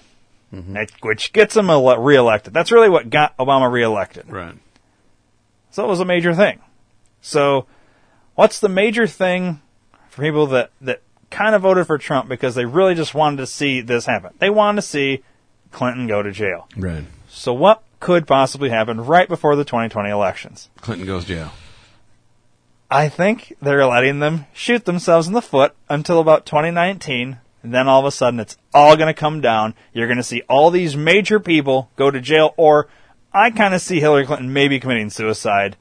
which gets him reelected. That's really what got Obama reelected. Right. So it was a major thing. So... What's the major thing for people that kind of voted for Trump because they really just wanted to see this happen? They wanted to see Clinton go to jail. Right. So what could possibly happen right before the 2020 elections? Clinton goes to jail. I think they're letting them shoot themselves in the foot until about 2019, and then all of a sudden it's all going to come down. You're going to see all these major people go to jail, or I kind of see Hillary Clinton maybe committing suicide.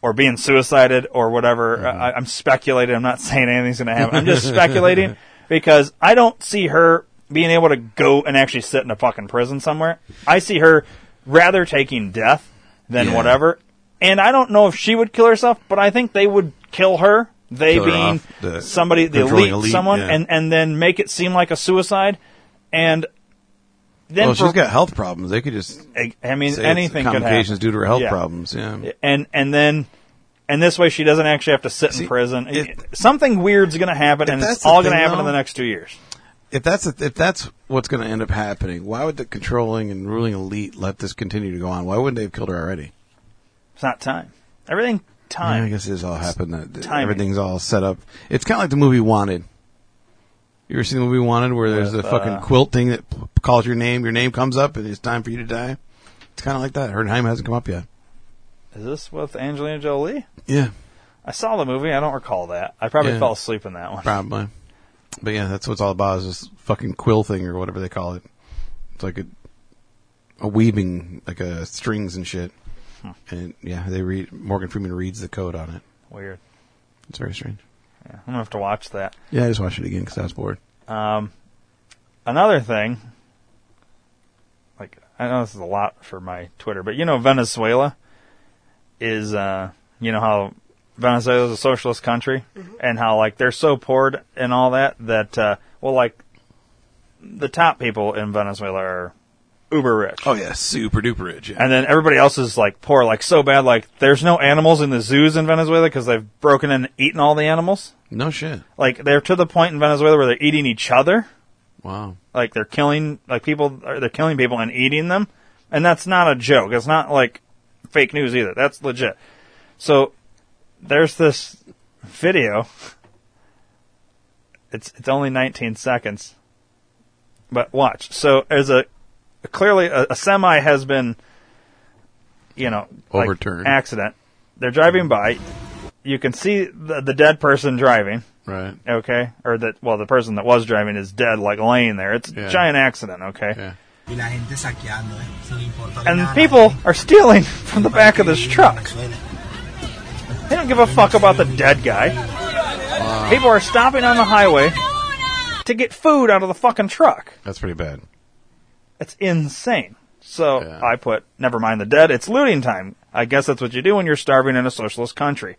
Or being suicided, or whatever. I'm speculating. I'm not saying anything's going to happen. I'm just speculating because I don't see her being able to go and actually sit in a fucking prison somewhere. I see her rather taking death than whatever. And I don't know if she would kill herself, but I think they would kill her. They being somebody, the elite, someone, and then make it seem like a suicide. And then she's got health problems. They could just, anything could happen. Complications due to her health problems. Yeah, and this way she doesn't actually have to sit in prison. Something weird's going to happen, and it's all going to happen in the next 2 years. If that's what's going to end up happening, why would the controlling and ruling elite let this continue to go on? Why wouldn't they have killed her already? It's not time. Everything time. Yeah, I guess it's all happened. Everything's all set up. It's kind of like the movie Wanted. You ever seen the movie Wanted, where there's a fucking quilt thing that calls your name comes up, and it's time for you to die? It's kind of like that. Her name hasn't come up yet. Is this with Angelina Jolie? Yeah. I saw the movie. I don't recall that. I probably fell asleep in that one. Probably. But yeah, that's what it's all about, is this fucking quill thing or whatever they call it. It's like a weaving, like strings and shit. Huh. And yeah, they read Morgan Freeman reads the code on it. Weird. It's very strange. Yeah, I'm gonna have to watch that. Yeah, I just watched it again because I was bored. Another thing, like I know this is a lot for my Twitter, but you know Venezuela is, you know how Venezuela is a socialist country, mm-hmm. and how like they're so poor and all that that well, like the top people in Venezuela are uber rich. Oh yeah, super duper rich. Yeah. And then everybody else is like poor, like so bad, like there's no animals in the zoos in Venezuela because they've broken and eaten all the animals. No shit. Like they're to the point in Venezuela where they're eating each other. Wow. Like they're killing like people, or they're killing people and eating them, and that's not a joke. It's not like fake news either. That's legit. So there's this video. It's only 19 seconds, but watch. So there's a. Clearly, a semi has been, you know, like overturned. Accident. They're driving by. You can see the dead person driving. Right. Okay. Or that. Well, the person that was driving is dead, like laying there. It's a giant accident. Okay. Yeah. And people are stealing from the back of this truck. They don't give a fuck about the dead guy. Wow. People are stopping on the highway to get food out of the fucking truck. That's pretty bad. It's insane. So yeah. I put, never mind the dead, it's looting time. I guess that's what you do when you're starving in a socialist country.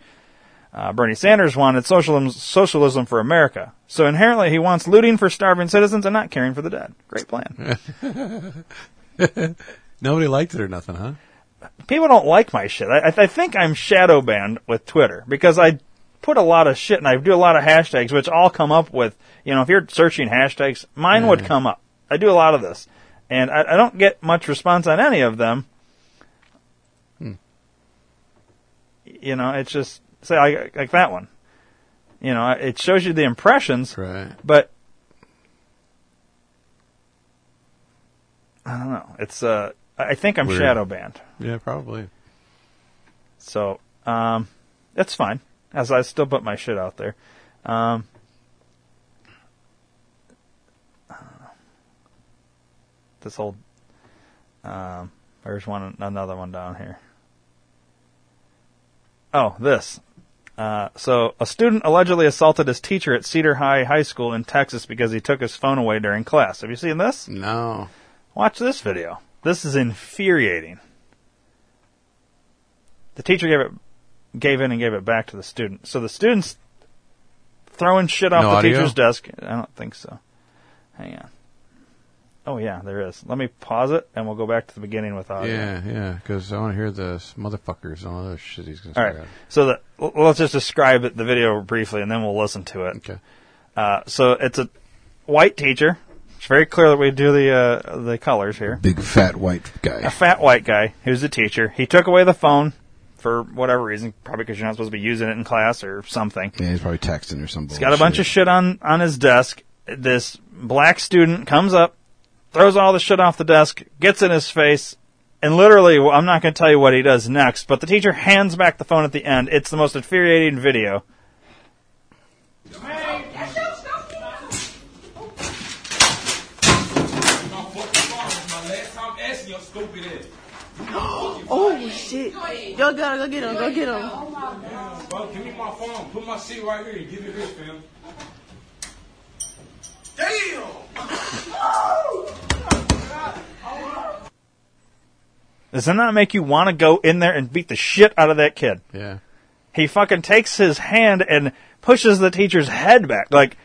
Bernie Sanders wanted socialism for America. So inherently he wants looting for starving citizens and not caring for the dead. Great plan. Nobody liked it or nothing, huh? People don't like my shit. I think I'm shadow banned with Twitter because I put a lot of shit and I do a lot of hashtags, which all come up with, you know, if you're searching hashtags, mine would come up. I do a lot of this. And I don't get much response on any of them. Hmm. You know, it's just, say, like that one. You know, it shows you the impressions. Right. But, I don't know. It's, I think I'm weird. Shadow banned. Yeah, probably. So, it's fine. As I still put my shit out there. This old, there's another one down here. Oh, this. So a student allegedly assaulted his teacher at Cedar High School in Texas because he took his phone away during class. Have you seen this? No. Watch this video. This is infuriating. The teacher gave in and gave it back to the student. So the student's throwing shit off the teacher's desk. I don't think so. Hang on. Oh, yeah, there is. Let me pause it, and we'll go back to the beginning with audio. Yeah, because I want to hear the motherfuckers and all that shit he's going to say. All right, so let's just describe the video briefly, and then we'll listen to it. Okay. So it's a white teacher. It's very clear that we do the colors here. Big, fat, white guy. A fat, white guy who's the teacher. He took away the phone for whatever reason, probably because you're not supposed to be using it in class or something. Yeah, he's probably texting or something. He's got a bunch of shit on his desk. This black student comes up, throws all the shit off the desk, gets in his face, and literally, I'm not going to tell you what he does next, but the teacher hands back the phone at the end. It's the most infuriating video. Hey. Oh, shit. Yo, go get him, go get him. Well, give me my phone. Put my shit right here. Give it this, fam. Damn! Does that make you want to go in there and beat the shit out of that kid? Yeah. He fucking takes his hand and pushes the teacher's head back. Like,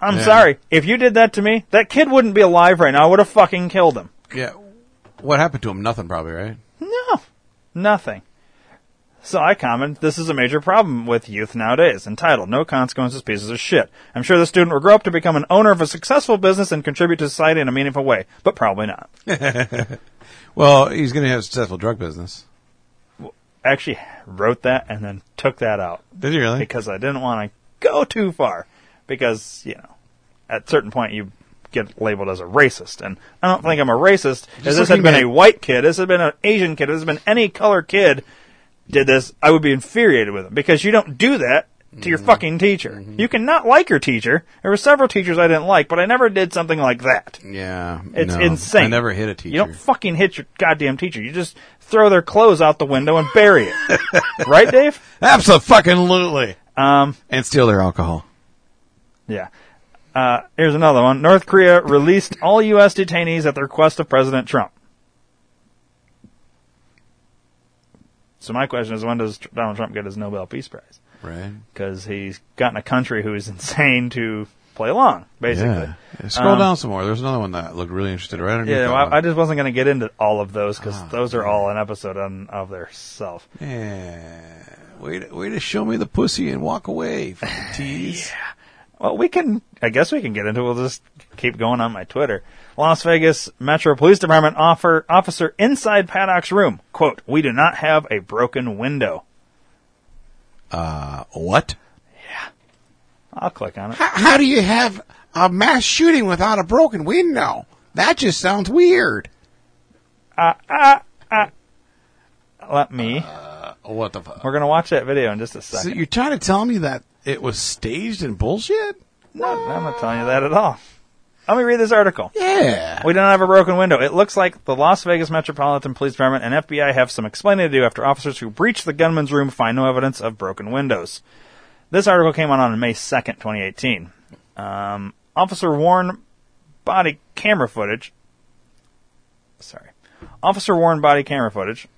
I'm sorry. If you did that to me, that kid wouldn't be alive right now. I would have fucking killed him. Yeah. What happened to him? Nothing probably, right? No. Nothing. So I comment, this is a major problem with youth nowadays, entitled No Consequences Pieces of Shit. I'm sure the student will grow up to become an owner of a successful business and contribute to society in a meaningful way, but probably not. Well, he's going to have a successful drug business. Well, I actually wrote that and then took that out. Did you really? Because I didn't want to go too far. Because, you know, at a certain point you get labeled as a racist, and I don't think I'm a racist. If this had been a white kid, this had been an Asian kid, this had been any color kid did this, I would be infuriated with him because you don't do that to your fucking teacher. Mm-hmm. You can not like your teacher. There were several teachers I didn't like, but I never did something like that. Yeah. It's insane. I never hit a teacher. You don't fucking hit your goddamn teacher. You just throw their clothes out the window and bury it. Right, Dave? Absolutely. And steal their alcohol. Yeah. Here's another one. North Korea released all U.S. detainees at the request of President Trump. So my question is, when does Donald Trump get his Nobel Peace Prize? Right. Because he's gotten a country who is insane to play along, basically. Yeah. Scroll down some more. There's another one that looked really interesting. Right. Yeah, I just wasn't going to get into all of those because those are all an episode of their self. Yeah. Way to show me the pussy and walk away, tease. Yeah. Well, I guess we can get into it. We'll just keep going on my Twitter. Las Vegas Metro Police Department officer inside Paddock's room. Quote, "We do not have a broken window." What? Yeah. I'll click on it. How do you have a mass shooting without a broken window? That just sounds weird. Let me. What the fuck? We're going to watch that video in just a second. So you're trying to tell me that it was staged and bullshit? No, I'm not telling you that at all. Let me read this article. Yeah. "We don't have a broken window. It looks like the Las Vegas Metropolitan Police Department and FBI have some explaining to do after officers who breached the gunman's room find no evidence of broken windows." This article came out on May 2nd, 2018. Officer-worn body camera footage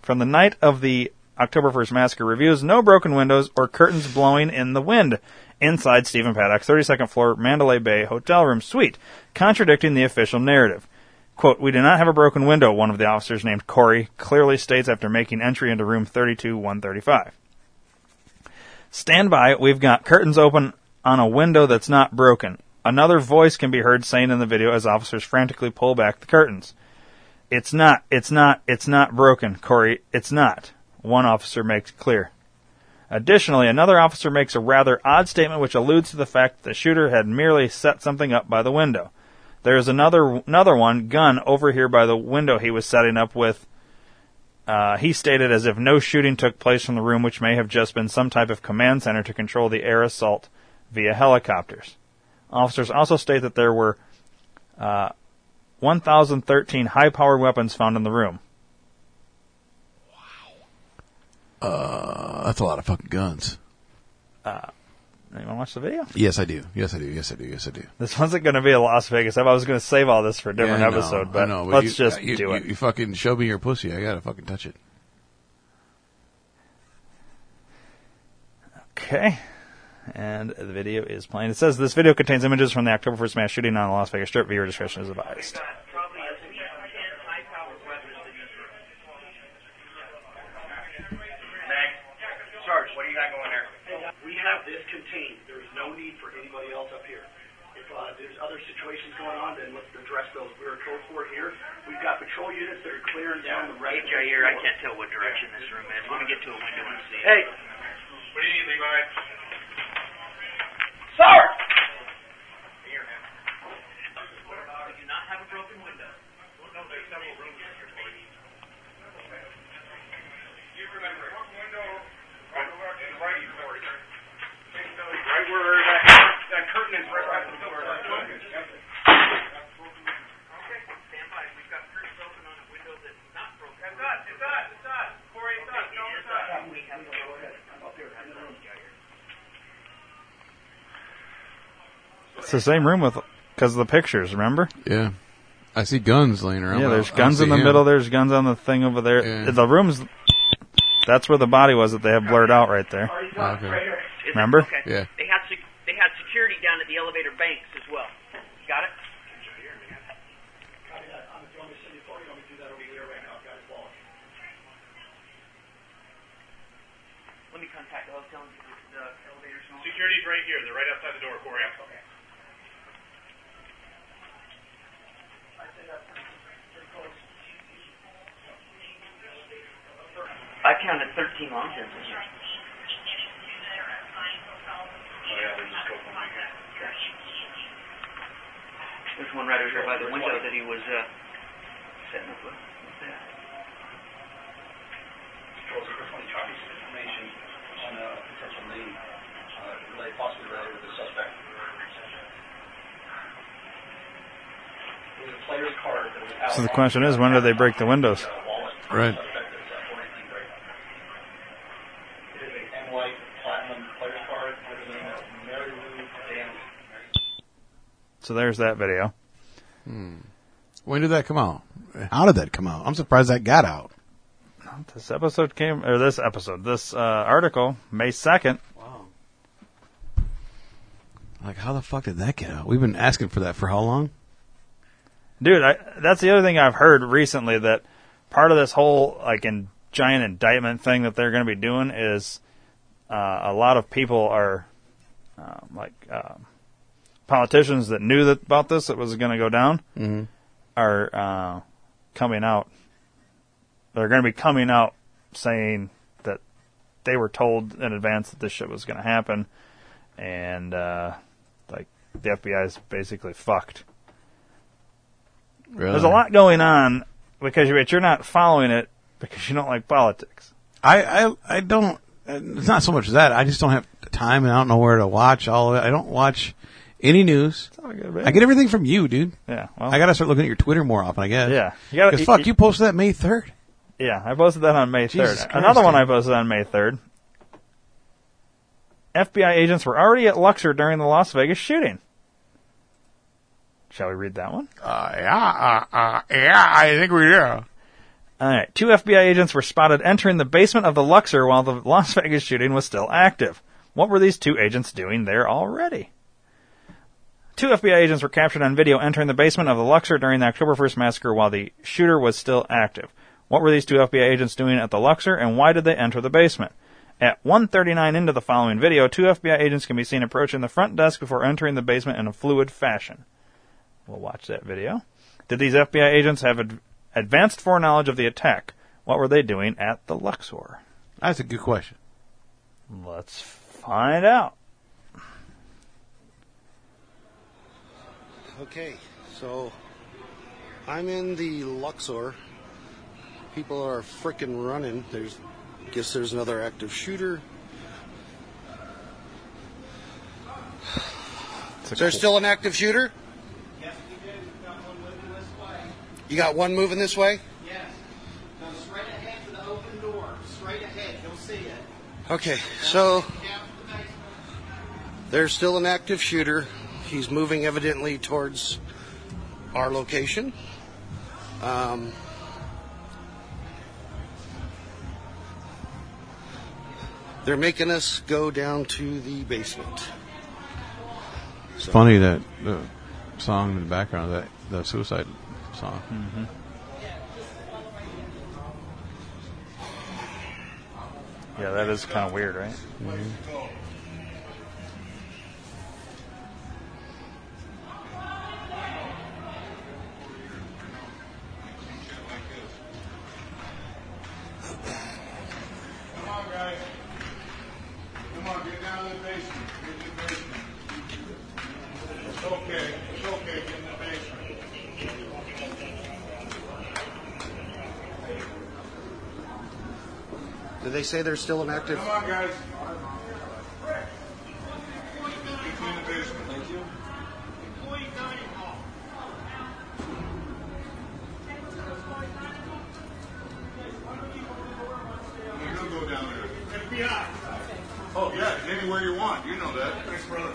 from the night of the October 1st massacre reveals no broken windows or curtains blowing in the wind inside Stephen Paddock's 32nd floor Mandalay Bay hotel room suite, contradicting the official narrative. Quote, "We do not have a broken window," one of the officers named Corey clearly states after making entry into room 32-135. "Stand by, we've got curtains open on a window that's not broken," another voice can be heard saying in the video as officers frantically pull back the curtains. It's not broken, Corey, it's not," one officer makes clear. Additionally, another officer makes a rather odd statement which alludes to the fact that the shooter had merely set something up by the window. "There is another one gun over here by the window he was setting up with," he stated, as if no shooting took place from the room, which may have just been some type of command center to control the air assault via helicopters. Officers also state that there were 1,013 high-powered weapons found in the room. That's a lot of fucking guns. You want to watch the video? Yes, I do. This wasn't going to be a Las Vegas. I was going to save all this for a different episode, but let's just do it. You fucking show me your pussy. I got to fucking touch it. Okay. And the video is playing. It says, "This video contains images from the October 1st mass shooting on the Las Vegas Strip. Viewer discretion is advised." This contained. There is no need for anybody else up here. If there's other situations going on, then let's address those. We're a code for it here. We've got patrol units that are clearing down the right. Hey, Jair, I can't tell what direction this room is. Let me get to a window and see. Hey! What do you need, Levi? Sir! Here, man. Do you not have a broken window? No, there's several rooms here, please. You remember, one window is right before it. Right where that curtain is, right behind the door. Okay, stand by. We've got curtains open on a window that's not broken. It's us. Corey, it's us. No, it's us. We have to go ahead. I'm up here. It's the same room because of the pictures, remember? Yeah. I see guns laying around. Yeah, there's guns in the middle. There's guns on the thing over there. Yeah. The room's... That's where the body was that they have blurred out right there. Okay. Remember? Okay. Yeah. They had security down at the elevator banks as well. Got it? Let me contact the hotel and get the elevators. Security's right here. They're right outside the door, Corey. Okay. I counted 13 long jumps in here. There's one right over here by the window that he was setting up with. What's that? Controls, I just want to drop this information on a potential name. So the question is, when do they break the windows? Right. So there's that video. When did that come out? How did that come out? I'm surprised that got out. This article, May 2nd. Wow. Like, how the fuck did that get out? We've been asking for that for how long? Dude, that's the other thing I've heard recently, that part of this whole, giant indictment thing that they're going to be doing is a lot of people are, politicians that knew about this, that was going to go down, mm-hmm. are coming out. They're going to be coming out saying that they were told in advance that this shit was going to happen, and the FBI is basically fucked. Really? There's a lot going on because you're not following it because you don't like politics. I don't. It's not so much that I just don't have time, and I don't know where to watch all of it. I don't watch any news. It's all good, man. I get everything from you, dude. Yeah. Well, I got to start looking at your Twitter more often, I guess. Yeah. Because you posted that May 3rd. Yeah, I posted that on May 3rd. Jesus Christ, another one I posted on May 3rd. FBI agents were already at Luxor during the Las Vegas shooting. Shall we read that one? Yeah, I think we do. All right. 2 FBI agents were spotted entering the basement of the Luxor while the Las Vegas shooting was still active. What were these 2 agents doing there already? 2 FBI agents were captured on video entering the basement of the Luxor during the October 1st massacre while the shooter was still active. What were these 2 FBI agents doing at the Luxor, and why did they enter the basement? At 1:39 into the following video, 2 FBI agents can be seen approaching the front desk before entering the basement in a fluid fashion. We'll watch that video. Did these FBI agents have advanced foreknowledge of the attack? What were they doing at the Luxor? That's a good question. Let's find out. Okay, so I'm in the Luxor. People are frickin' running. Guess there's another active shooter. Is there still an active shooter? You got one moving this way? Yes. Go straight ahead to the open door. Straight ahead. You'll see it. Okay, so there's still an active shooter. He's moving evidently towards our location. They're making us go down to the basement. It's funny that the song in the background, that the suicide song. Mm-hmm. Yeah, that is kind of weird, right? Mm-hmm. Come on, guys. Come on, get down to the basement. Get to the basement. It's okay. It's okay. Get in the basement. Did they say there's still an active? Come on, guys. Thank you. We're going to go down there. FBI. Oh, yeah, anywhere you want. You know that. Thanks, brother.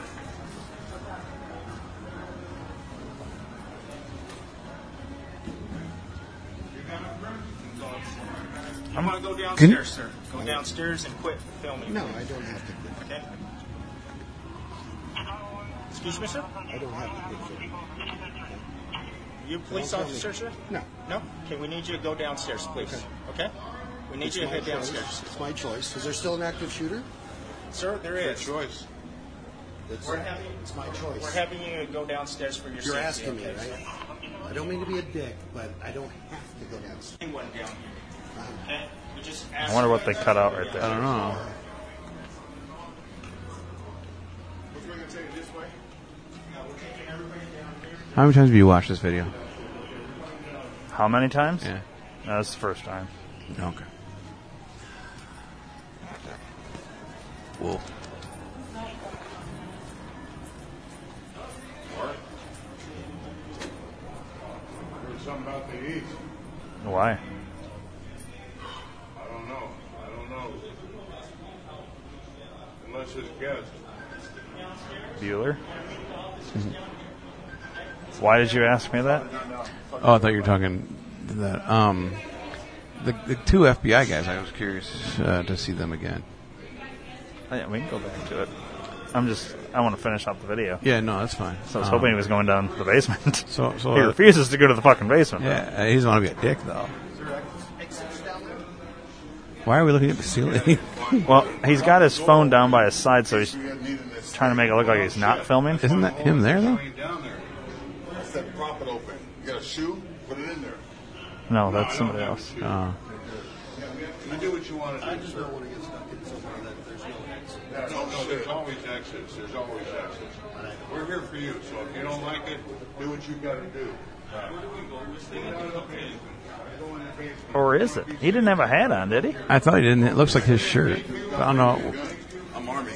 I'm going to go downstairs, sir. Go downstairs and quit filming. No, I don't have to quit. Okay. Excuse me, sir? I don't have to quit filming. You a police officer, sir? No. No? Okay, we need you to go downstairs, please. Okay? We need you to head downstairs. It's my choice. Is there still an active shooter? Sir, there is. It's your choice. It's my choice. We're having you go downstairs for your safety. You're asking me, right? I don't mean to be a dick, but I don't have to go downstairs. Anyone down here? Okay. I wonder what they cut out right there. I don't know. How many times have you watched this video? How many times? Yeah. No, that's the first time. Okay. Whoa. Why? I don't know. I don't know. Unless it's guessed. Bueller? Why did you ask me that? Oh, I thought you were talking that. The two FBI guys, I was curious to see them again. Yeah, we can go back to it. I want to finish up the video. Yeah, no, that's fine. So I was hoping he was going down to the basement. So he refuses to go to the fucking basement. Yeah, though. He doesn't want to be a dick, though. Why are we looking at the ceiling? Well, he's got his phone down by his side, so he's trying to make it look like he's not filming. Isn't that him there, though? That's that prop it open. You got a shoe? Put it in there. No, that's somebody else. Oh. You do what you want to do. I just don't want to get stuck in somewhere that there's no exit. No, there's always exits. There's always exits. We're here for you, so if you don't like it, do what you got to do. Where do we go? Which thing is okay? Or is it? He didn't have a hat on, did he? I thought he didn't. It looks like his shirt. I don't know. I'm Army.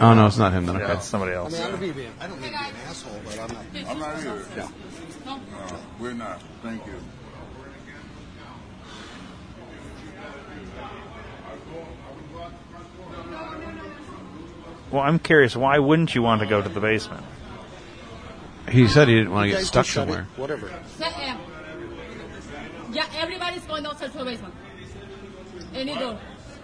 Oh, no, it's not him. Then. Okay. Yeah, it's somebody else. I mean, I don't mean to be an asshole, but I'm not either. Yeah. No, we're not. Thank you. Well, I'm curious. Why wouldn't you want to go to the basement? He said he didn't want to get stuck somewhere. Whatever. Yeah, everybody's going outside to the basement. Any door.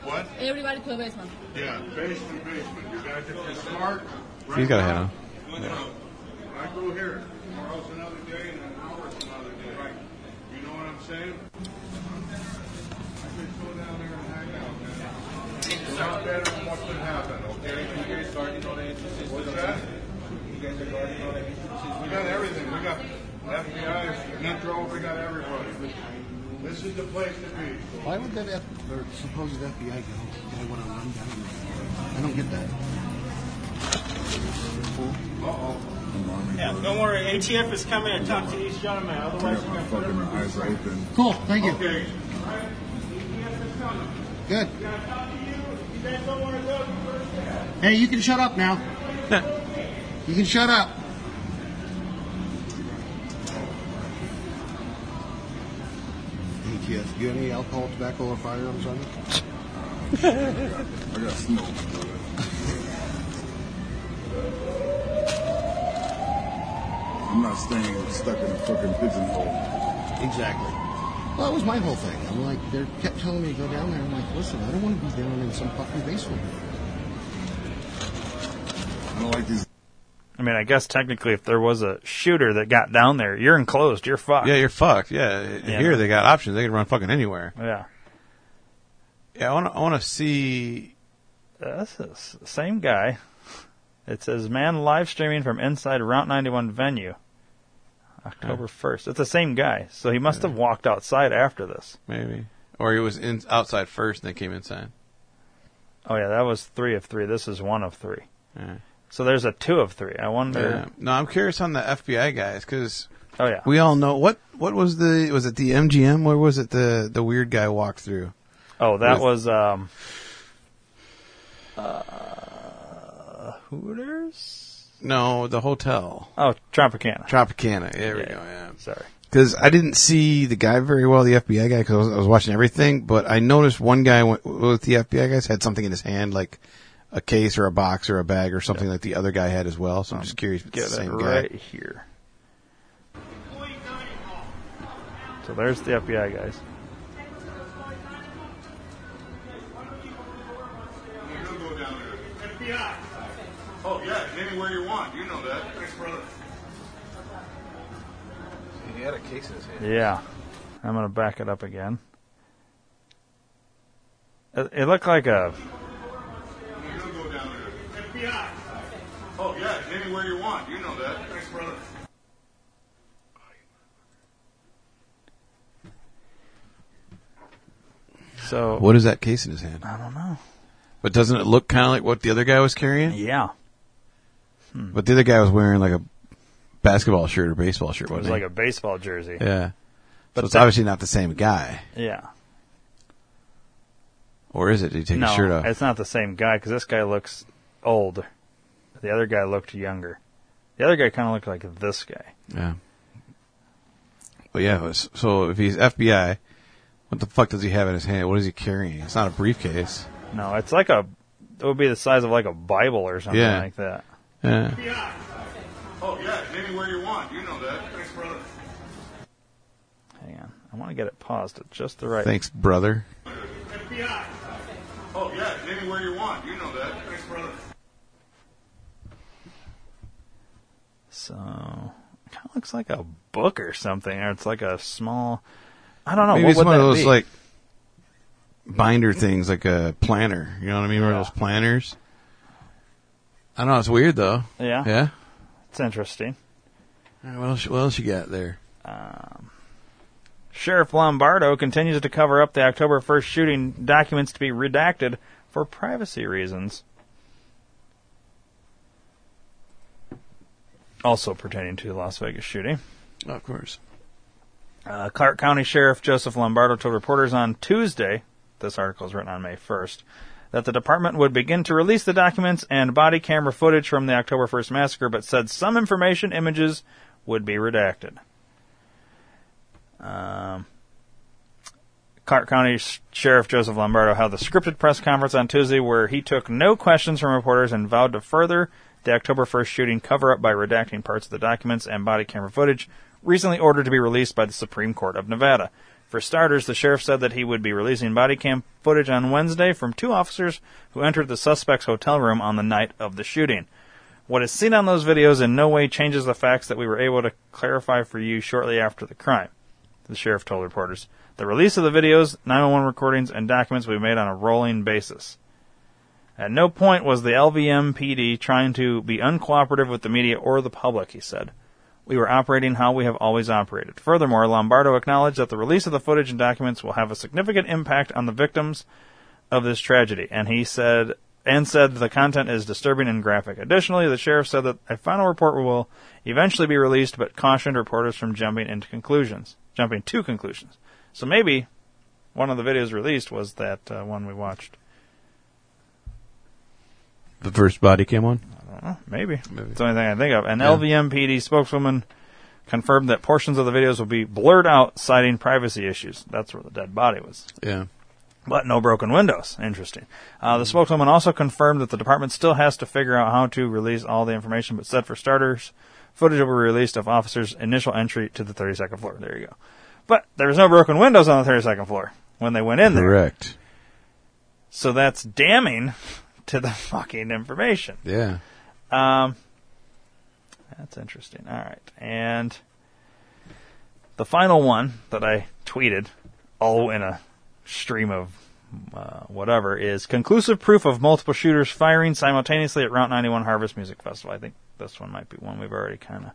What? Everybody to the basement. Yeah, basement. You guys, if you're smart, right. He's got a hat on. Yeah. I go here. Tomorrow's another day, and an hour's another day. Right. You know what I'm saying? I could go down there and hang out, man. It's not better than what could happen, okay? You guys are guarding all the agencies. What's that? You guys are guarding all the agencies. We got everything. We got FBI, Metro, we got everybody. This is the place to be. Why would that supposed FBI guy want to run down there? I don't get that. Uh-oh. Yeah, don't worry. ATF is coming to talk to each gentleman. Otherwise, you're going to put eyes open. Cool. Thank you. Okay. All right. ATF is coming. Good. We got to talk to you. You guys don't want to go first. Hey, you can shut up now. You can shut up. Yes. Do you have any alcohol, tobacco, or firearms on you? I got smoke. I'm not staying stuck in a fucking pigeonhole. Exactly. Well, that was my whole thing. I'm like, they kept telling me to go down there. I'm like, listen, I don't want to be down in some fucking basement. I don't like these. I mean, I guess technically if there was a shooter that got down there, you're enclosed. You're fucked. Yeah, you're fucked. Yeah. Here they got options. They can run fucking anywhere. Yeah. Yeah, I want to see... This is the same guy. It says, man live streaming from inside Route 91 venue. October 1st. It's the same guy. So he must have walked outside after this. Maybe. Or he was outside first and they came inside. Oh, yeah, that was 3 of 3. This is 1 of 3. All right. So there's a 2 of 3. I wonder. Yeah. No, I'm curious on the FBI guys because we all know what was the the MGM or was it the weird guy walked through? Oh, that was Hooters. No, the hotel. Oh, Tropicana. Tropicana. There we go. Yeah, sorry. Because I didn't see the guy very well, the FBI guy, because I was watching everything. But I noticed one guy with the FBI guys had something in his hand like a case or a box or a bag or something like the other guy had as well. So I'm just curious if it's the same guy. Right here. So there's the FBI guys. You don't go down there. FBI. Oh, yeah, anywhere you want. You know that. Thanks, brother. He had a case in his hand. Yeah. I'm going to back it up again. It looked like a... Oh, yeah, anywhere you want. You know that. Thanks, brother. So, what is that case in his hand? I don't know. But doesn't it look kind of like what the other guy was carrying? Yeah. But the other guy was wearing like a basketball shirt or baseball shirt, wasn't it? It was like a baseball jersey. Yeah. But so it's obviously not the same guy. Yeah. Or is it? Did he take his shirt off? No, it's not the same guy because this guy looks old. The other guy looked younger. The other guy kind of looked like this guy. Yeah. But yeah, so if he's FBI, what the fuck does he have in his hand? What is he carrying? It's not a briefcase. No, it's like a, it would be the size of like a Bible or something like that. Yeah. FBI. Oh, yeah, anywhere you want. You know that. Thanks, brother. Hang on. I want to get it paused at just the right... Thanks, brother. FBI. Oh, yeah, anywhere you want. You know that. Thanks, brother. So, it kind of looks like a book or something, or it's like a small... I don't know. Maybe what it's would one that of those, be? Like, binder things, like a planner. You know what I mean? One of those planners. I don't know. It's weird, though. Yeah? Yeah? It's interesting. All right, what else you got there? Sheriff Lombardo continues to cover up the October 1st shooting, documents to be redacted for privacy reasons. Also pertaining to the Las Vegas shooting. Of course. Clark County Sheriff Joseph Lombardo told reporters on Tuesday, this article is written on May 1st, that the department would begin to release the documents and body camera footage from the October 1st massacre, but said some information, images, would be redacted. Clark County Sheriff Joseph Lombardo held the scripted press conference on Tuesday where he took no questions from reporters and vowed to further the October 1st shooting cover-up by redacting parts of the documents and body camera footage recently ordered to be released by the Supreme Court of Nevada. For starters, the sheriff said that he would be releasing body cam footage on Wednesday from two officers who entered the suspect's hotel room on the night of the shooting. What is seen on those videos in no way changes the facts that we were able to clarify for you shortly after the crime, the sheriff told reporters. The release of the videos, 911 recordings, and documents will be made on a rolling basis. At no point was the LVMPD trying to be uncooperative with the media or the public, he said. We were operating how we have always operated. Furthermore, Lombardo acknowledged that the release of the footage and documents will have a significant impact on the victims of this tragedy, and he said the content is disturbing and graphic. Additionally, the sheriff said that a final report will eventually be released, but cautioned reporters from jumping to conclusions. So maybe one of the videos released was that one we watched. The first body cam on? I don't know. Maybe. It's the only thing I think of. An LVMPD spokeswoman confirmed that portions of the videos will be blurred out, citing privacy issues. That's where the dead body was. Yeah. But no broken windows. Interesting. The spokeswoman also confirmed that the department still has to figure out how to release all the information, but said for starters, footage will be released of officers' initial entry to the 32nd floor. There you go. But there was no broken windows on the 32nd floor when they went in there. Correct. So that's damning to the fucking information. Yeah. That's interesting. All right. And the final one that I tweeted, all in a stream of whatever, is conclusive proof of multiple shooters firing simultaneously at Route 91 Harvest Music Festival. I think this one might be one we've already kind of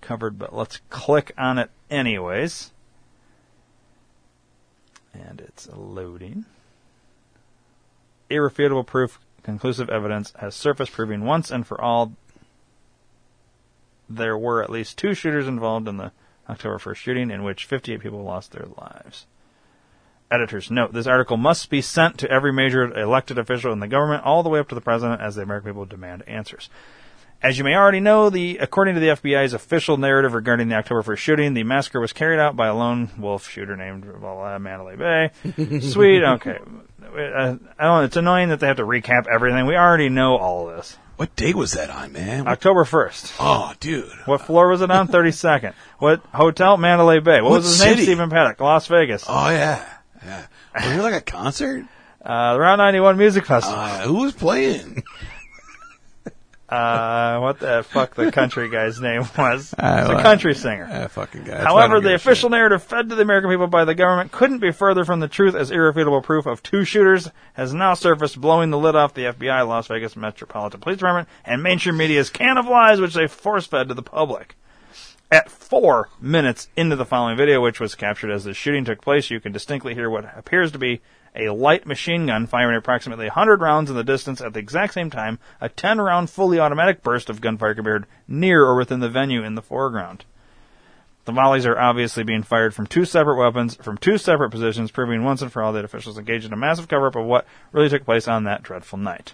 covered, but let's click on it anyways. And it's loading. Irrefutable proof, conclusive evidence has surfaced proving once and for all there were at least two shooters involved in the October 1st shooting in which 58 people lost their lives. Editor's note, this article must be sent to every major elected official in the government all the way up to the president as the American people demand answers. As you may already know, according to the FBI's official narrative regarding the October 1st shooting, the massacre was carried out by a lone wolf shooter named Mandalay Bay. Sweet, okay. I don't know, it's annoying that they have to recap everything. We already know all of this. What day was that on, man? October 1st. Oh, dude. What floor was it on? 32nd. What hotel? Mandalay Bay. What was his city? Name? Stephen Paddock. Las Vegas. Oh, yeah. Was it like a concert? The Route 91 Music Festival. Who was playing? What the fuck the country guy's name was. It's a country singer. Fucking guy. However, the official narrative fed to the American people by the government couldn't be further from the truth as irrefutable proof of two shooters has now surfaced, blowing the lid off the FBI, Las Vegas Metropolitan Police Department, and mainstream media's can of lies, which they force-fed to the public. At 4 minutes into the following video, which was captured as the shooting took place, you can distinctly hear what appears to be a light machine gun firing approximately 100 rounds in the distance at the exact same time, a 10-round fully automatic burst of gunfire could be heard near or within the venue in the foreground. The volleys are obviously being fired from two separate weapons, from two separate positions, proving once and for all that officials engaged in a massive cover-up of what really took place on that dreadful night.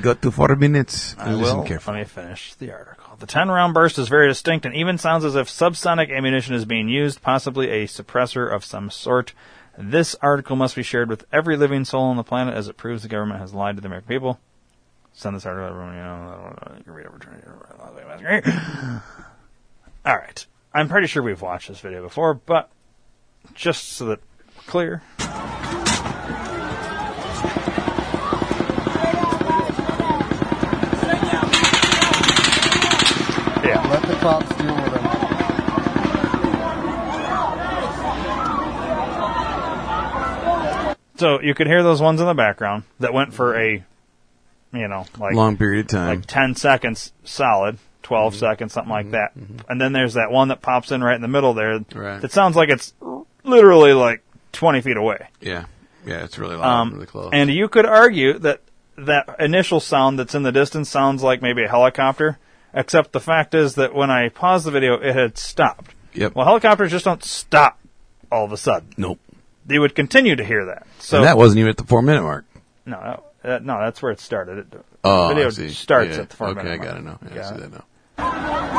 Go to 4 minutes. Listen carefully. Let me finish the article. The 10-round burst is very distinct and even sounds as if subsonic ammunition is being used, possibly a suppressor of some sort. This article must be shared with every living soul on the planet as it proves the government has lied to the American people. Send this article to everyone you know. You can read over. All right. I'm pretty sure we've watched this video before, but just so that we're clear... Let the cops deal with them. So you could hear those ones in the background that went for a, long period of time. Like 10 seconds solid, 12 seconds, something like that. Mm-hmm. And then there's that one that pops in right in the middle there. Right. That sounds like it's literally like 20 feet away. Yeah. Yeah, it's really loud, really close. And you could argue that that initial sound that's in the distance sounds like maybe a helicopter. Except the fact is that when I paused the video, it had stopped. Yep. Well, helicopters just don't stop all of a sudden. Nope. They would continue to hear that. So and that wasn't even at the 4-minute mark. No, that's where it started. The video starts at the 4-minute mark. Okay, I got it now. Yeah, I see that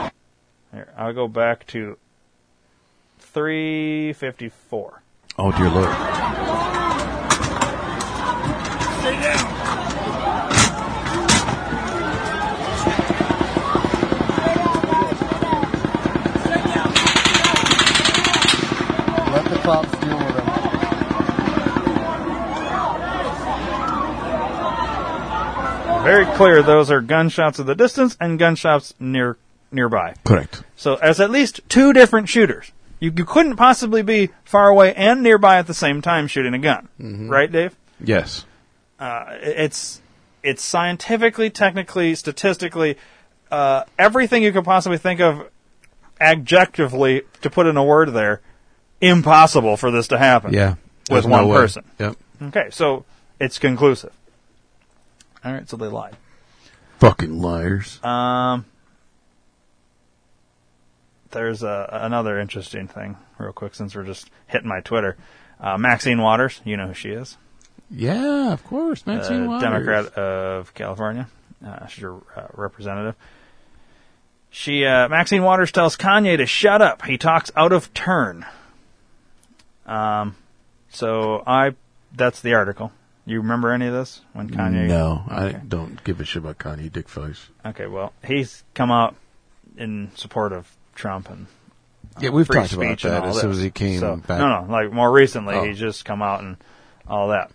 now. Here, I'll go back to 3:54. Oh, dear Lord. Sit down. Cops deal with them. Very clear, those are gunshots at the distance and gunshots nearby. Correct. So as at least two different shooters. You couldn't possibly be far away and nearby at the same time shooting a gun. Mm-hmm. Right, Dave? Yes. It's scientifically, technically, statistically, everything you could possibly think of adjectively, to put in a word there, impossible for this to happen. Yeah, with one person. Yep. Okay, so it's conclusive. All right, so they lied. Fucking liars. There's another interesting thing, real quick, since we're just hitting my Twitter. Maxine Waters, you know who she is? Yeah, of course, Maxine Waters, Democrat of California. She's your representative. She Maxine Waters tells Kanye to shut up. He talks out of turn. That's the article. You remember any of this? When Kanye? No, I don't give a shit about Kanye Dickface. Okay, well, he's come out in support of Trump and yeah, we've talked about that as soon as he came back. No, like more recently, he's just come out and all that.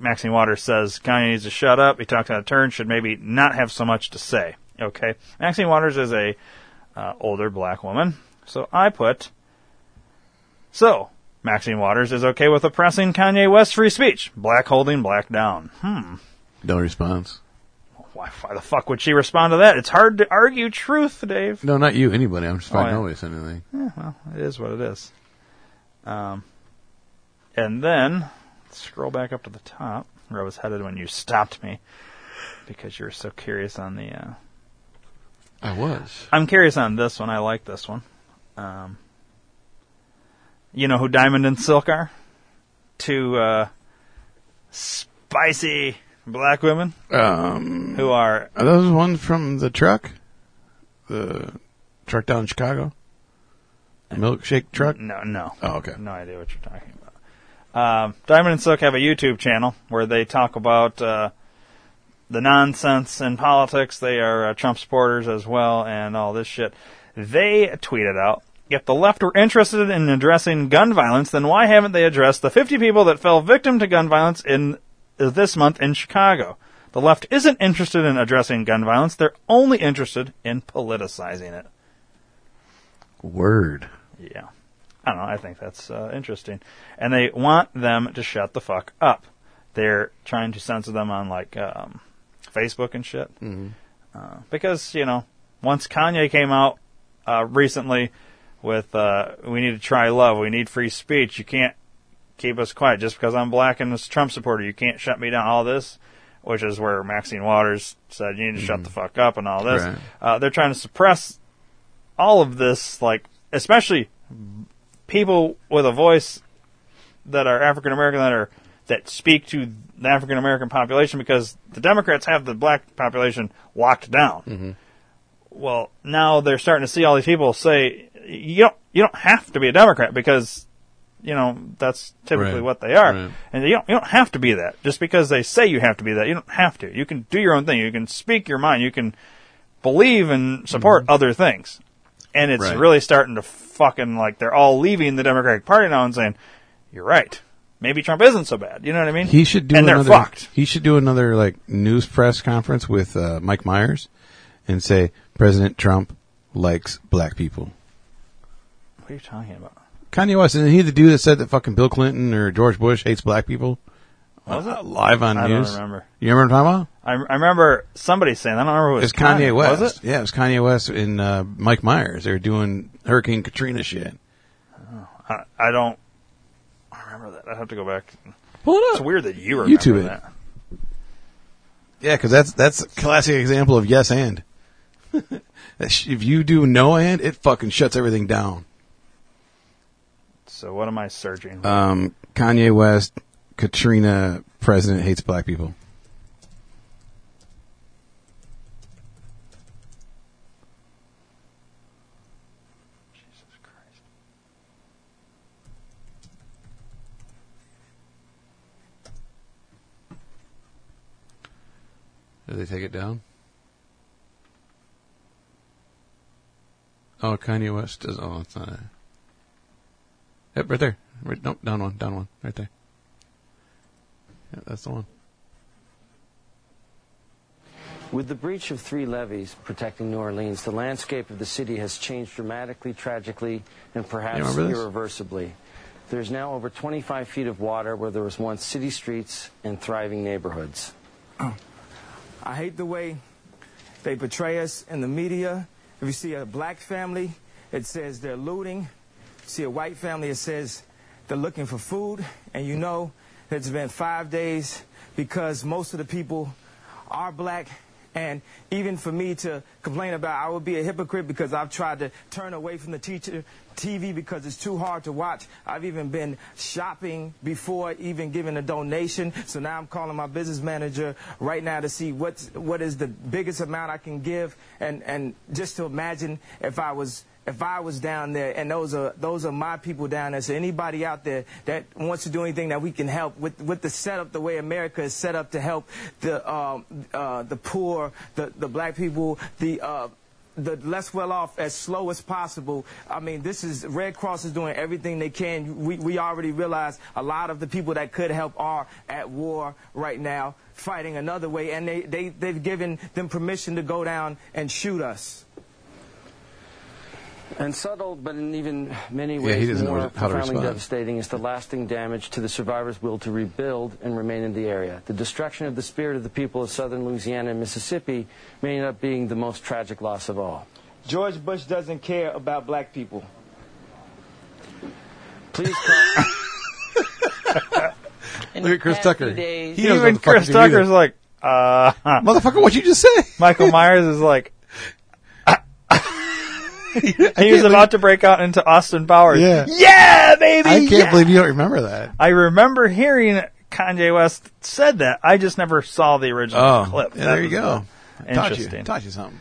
Maxine Waters says Kanye needs to shut up. He talks out of turn. Should maybe not have so much to say. Okay, Maxine Waters is a older black woman, so I put Maxine Waters is okay with oppressing Kanye West free speech. Black holding, black down. No response. Why the fuck would she respond to that? It's hard to argue truth, Dave. No, not you, anybody. I'm just finding notice anything. Yeah, well, it is what it is. And then, scroll back up to the top, where I was headed when you stopped me, because you were so curious on the... I was. I'm curious on this one. I like this one. You know who Diamond and Silk are? Two spicy black women who are... Are those ones from the truck? The truck down in Chicago? The milkshake truck? No. Oh, okay. No idea what you're talking about. Diamond and Silk have a YouTube channel where they talk about the nonsense in politics. They are Trump supporters as well and all this shit. They tweeted out, if the left were interested in addressing gun violence, then why haven't they addressed the 50 people that fell victim to gun violence in this month in Chicago? The left isn't interested in addressing gun violence. They're only interested in politicizing it. Word. Yeah. I don't know. I think that's interesting. And they want them to shut the fuck up. They're trying to censor them on, like, Facebook and shit. Mm-hmm. Because, once Kanye came out recently... with, we need to try love, we need free speech, you can't keep us quiet. Just because I'm black and a Trump supporter, you can't shut me down, all this, which is where Maxine Waters said, you need to shut the fuck up and all this. Right. They're trying to suppress all of this, like, especially people with a voice that are African American, that are that speak to the African-American population because the Democrats have the black population locked down. Mm-hmm. Well, now they're starting to see all these people say, you don't have to be a Democrat because, you know, that's typically what they are. Right. And you don't have to be that. Just because they say you have to be that, you don't have to. You can do your own thing. You can speak your mind. You can believe and support other things. And it's really starting to fucking, like, they're all leaving the Democratic Party now and saying, you're right. Maybe Trump isn't so bad. You know what I mean? He should do they're fucked. He should do another, like, news press conference with Mike Myers and say, President Trump likes black people. What are you talking about? Kanye West. Isn't he the dude that said that fucking Bill Clinton or George Bush hates black people? Was it? Live on news? I don't remember. You remember what I'm talking about? I remember somebody saying, I don't remember what it was. It was Kanye West. Was it? Yeah, it was Kanye West and Mike Myers. They were doing Hurricane Katrina shit. Oh, I don't remember that. I'd have to go back. Pull it up. It's weird that you remember YouTube that. Yeah, because that's a classic example of yes and. If you do no and, it fucking shuts everything down. So what am I searching for? Kanye West, Katrina, president hates black people. Jesus Christ. Did they take it down? Oh, Kanye West does. Oh, it's not. Yep, right there. Right, nope, down one, right there. Yeah, that's the one. With the breach of three levees protecting New Orleans, the landscape of the city has changed dramatically, tragically, and perhaps irreversibly. There's now over 25 feet of water where there was once city streets and thriving neighborhoods. I hate the way they portray us in the media. If you see a black family, it says they're looting. If you see a white family, it says they're looking for food. And you know it's been 5 days because most of the people are black. And even for me to complain about, I would be a hypocrite because I've tried to turn away from the TV because it's too hard to watch. I've even been shopping before even giving a donation. So now I'm calling my business manager right now to see what is the biggest amount I can give. And just to imagine if I was down there, and those are my people down there. So anybody out there that wants to do anything that we can help with the setup, the way America is set up to help the poor, the black people, the less well off as slow as possible. I mean, this is Red Cross is doing everything they can. We already realize a lot of the people that could help are at war right now, fighting another way, and they've given them permission to go down and shoot us. And subtle, but in even many ways more profoundly devastating is the lasting damage to the survivors' will to rebuild and remain in the area. The destruction of the spirit of the people of southern Louisiana and Mississippi may end up being the most tragic loss of all. George Bush doesn't care about black people. Please call... Look at Chris Tucker. Even Chris Tucker's like, motherfucker, what you just say? Michael Myers is like... He was about to break out into Austin Powers. Yeah baby! I can't believe you don't remember that. I remember hearing Kanye West said that. I just never saw the original clip. Yeah, there you go. Interesting. Taught you something.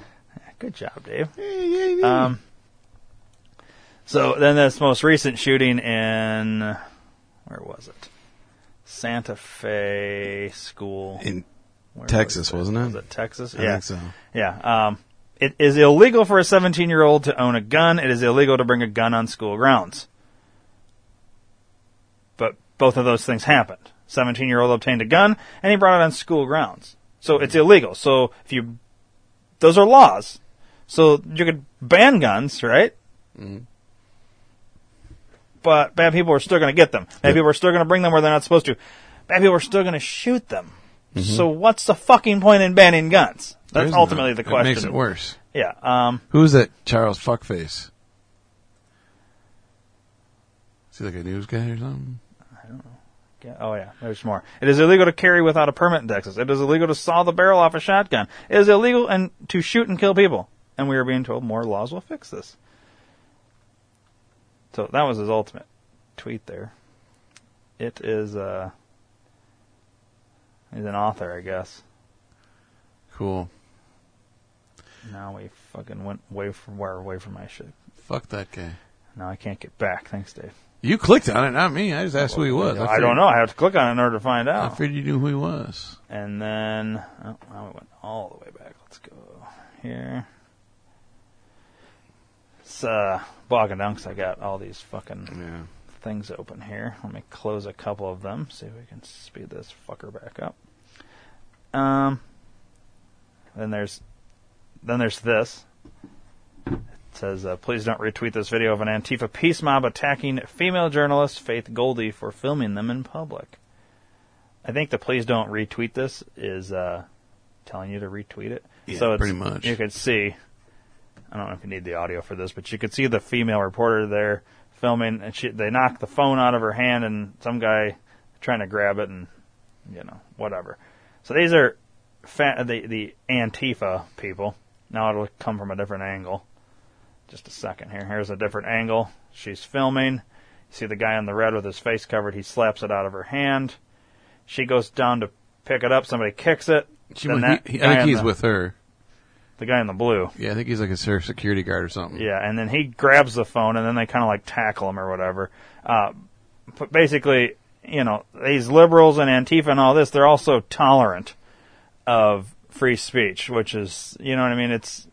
Good job, Dave. Yeah. So then this most recent shooting in... Where was it? Santa Fe School. In Texas, wasn't it? Was it Texas? Yeah. I think so. Yeah. It is illegal for a 17-year-old to own a gun. It is illegal to bring a gun on school grounds. But both of those things happened. 17-year-old obtained a gun, and he brought it on school grounds. So it's illegal. So if you... Those are laws. So you could ban guns, right? Mm-hmm. But bad people are still going to get them. Bad people are still going to bring them where they're not supposed to. Bad people are still going to shoot them. Mm-hmm. So what's the fucking point in banning guns? That's ultimately the question. It makes it worse. Yeah. Who's that Charles Fuckface? Is he like a news guy or something? I don't know. Yeah. Oh, yeah. There's more. It is illegal to carry without a permit in Texas. It is illegal to saw the barrel off a shotgun. It is illegal to shoot and kill people. And we are being told more laws will fix this. So that was his ultimate tweet there. It is... He's an author, I guess. Cool. Now we fucking went way from my shit. Fuck that guy. Now I can't get back. Thanks, Dave. You clicked on it, not me. I just asked who he was. I don't know. I have to click on it in order to find out. I figured you knew who he was. And then... Oh, now we went all the way back. Let's go here. It's bogging down because I got all these fucking things open here. Let me close a couple of them. See if we can speed this fucker back up. Then there's this. It says, please don't retweet this video of an Antifa peace mob attacking female journalist Faith Goldie for filming them in public. I think the please don't retweet this is telling you to retweet it. Yeah, so pretty much. You could see, I don't know if you need the audio for this, but you could see the female reporter there filming, and they knocked the phone out of her hand, and some guy trying to grab it, and, you know, whatever. So these are the Antifa people. Now it'll come from a different angle. Just a second here. Here's a different angle. She's filming. You see the guy in the red with his face covered. He slaps it out of her hand. She goes down to pick it up. Somebody kicks it. I think he's with her. The guy in the blue. Yeah, I think he's like a security guard or something. Yeah, and then he grabs the phone, and then they kind of like tackle him or whatever. But basically, you know, these liberals and Antifa and all this, they're also tolerant of free speech, which is, you know what I mean? It's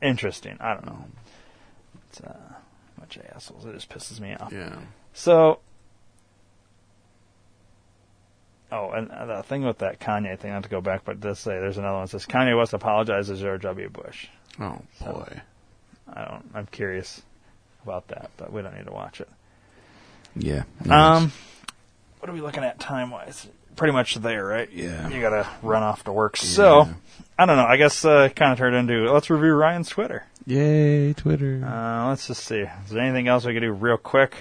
interesting. I don't know. A bunch of assholes. It just pisses me off. Yeah. So, and the thing with that Kanye thing, not to go back, but this say there's another one that says Kanye West apologizes to George W. Bush. Oh boy. So, I'm curious about that, but we don't need to watch it. Yeah. Nice. What are we looking at time wise? Pretty much there, right? Yeah. You gotta run off to work. Yeah. So I don't know. I guess it kind of turned into let's review Ryan's Twitter. Yay, Twitter. Let's just see. Is there anything else we could do real quick?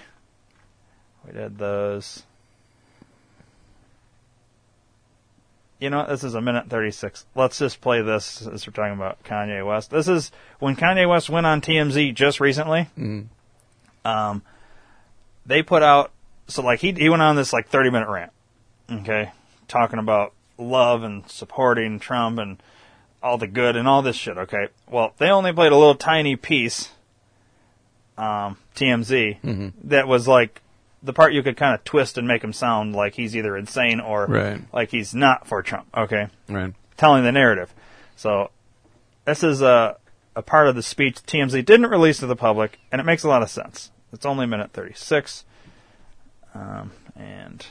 We did those. You know what? This is a minute 36. Let's just play this since we're talking about Kanye West. This is when Kanye West went on TMZ just recently. Mm. They put out... So, like, he went on this, like, 30-minute rant, okay? Talking about love and supporting Trump and... all the good and all this shit, okay? Well, they only played a little tiny piece, TMZ, that was like the part you could kind of twist and make him sound like he's either insane or like he's not for Trump, okay? Right. Telling the narrative. So this is a part of the speech TMZ didn't release to the public, and it makes a lot of sense. It's only a minute 36, and...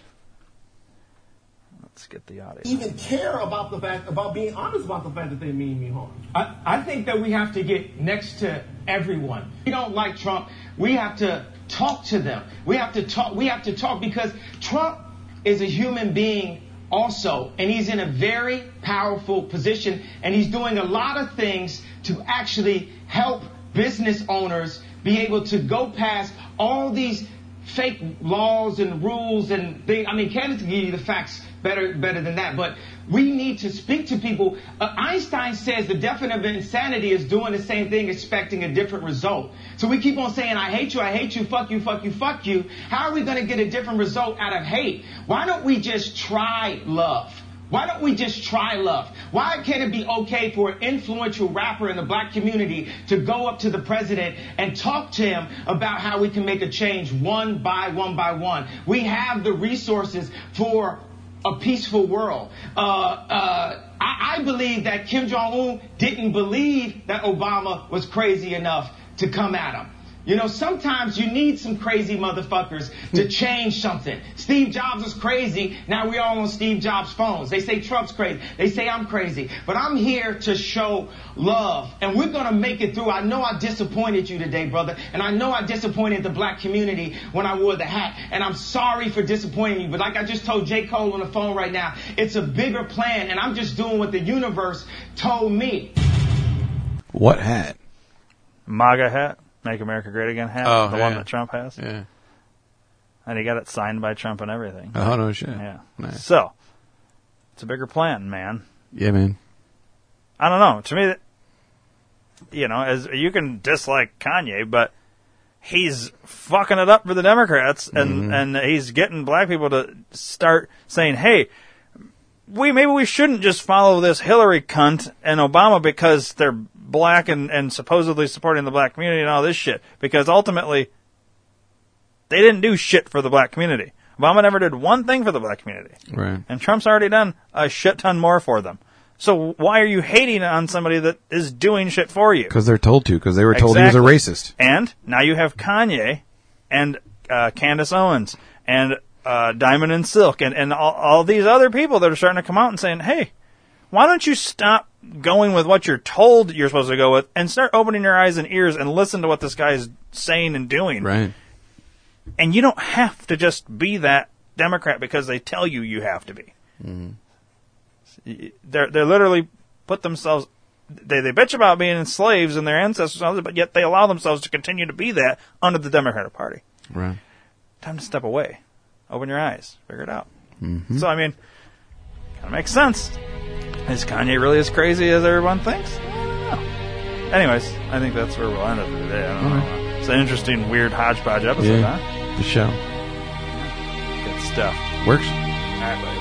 Let's get the audience. Even care about the fact, about being honest about the fact that they mean me harm. I think that we have to get next to everyone. We don't like Trump. We have to talk to them. We have to talk because Trump is a human being also, and he's in a very powerful position, and he's doing a lot of things to actually help business owners be able to go past all these fake laws and rules and things. I mean, Candace can give you the facts better than that, but we need to speak to people. Einstein says the definition of insanity is doing the same thing, expecting a different result. So we keep on saying, I hate you, fuck you, fuck you, fuck you. How are we going to get a different result out of hate? Why don't we just try love? Why don't we just try love? Why can't it be okay for an influential rapper in the black community to go up to the president and talk to him about how we can make a change one by one by one? We have the resources for a peaceful world. I believe that Kim Jong-un didn't believe that Obama was crazy enough to come at him. You know, sometimes you need some crazy motherfuckers to change something. Steve Jobs was crazy. Now we all on Steve Jobs' phones. They say Trump's crazy. They say I'm crazy. But I'm here to show love. And we're going to make it through. I know I disappointed you today, brother. And I know I disappointed the black community when I wore the hat. And I'm sorry for disappointing you. But like I just told J. Cole on the phone right now, it's a bigger plan. And I'm just doing what the universe told me. What hat? MAGA hat. Make America Great Again hat, one that Trump has. Yeah. And he got it signed by Trump and everything. Oh, no shit. Yeah. Nice. So, it's a bigger plan, man. Yeah, man. I don't know. To me, you know, as you can dislike Kanye, but he's fucking it up for the Democrats, and he's getting black people to start saying, hey, maybe we shouldn't just follow this Hillary cunt and Obama because they're black and supposedly supporting the black community and all this shit. Because ultimately, they didn't do shit for the black community. Obama never did one thing for the black community. Right. And Trump's already done a shit ton more for them. So why are you hating on somebody that is doing shit for you? Because they're told to, because they were told he was a racist. And now you have Kanye and Candace Owens and Diamond and Silk and all these other people that are starting to come out and saying, hey, why don't you stop going with what you're told you're supposed to go with and start opening your eyes and ears and listen to what this guy is saying and doing? Right. And you don't have to just be that Democrat because they tell you you have to be. Mm-hmm. They're literally put themselves, they bitch about being slaves and their ancestors, but yet they allow themselves to continue to be that under the Democratic Party. Right. Time to step away. Open your eyes. Figure it out. Mm-hmm. So, I mean, kind of makes sense. Is Kanye really as crazy as everyone thinks? I don't know. Anyways, I think that's where we'll end up today. I don't know. It's an interesting, weird hodgepodge episode, huh? The show. Good stuff. Works. All right, buddy.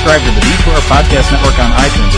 subscribe to the D2R Podcast Network on iTunes,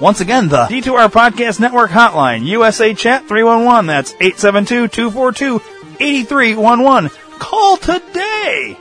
Once again, the D2R Podcast Network hotline, USA Chat 311. That's 872-242-8311. Call today!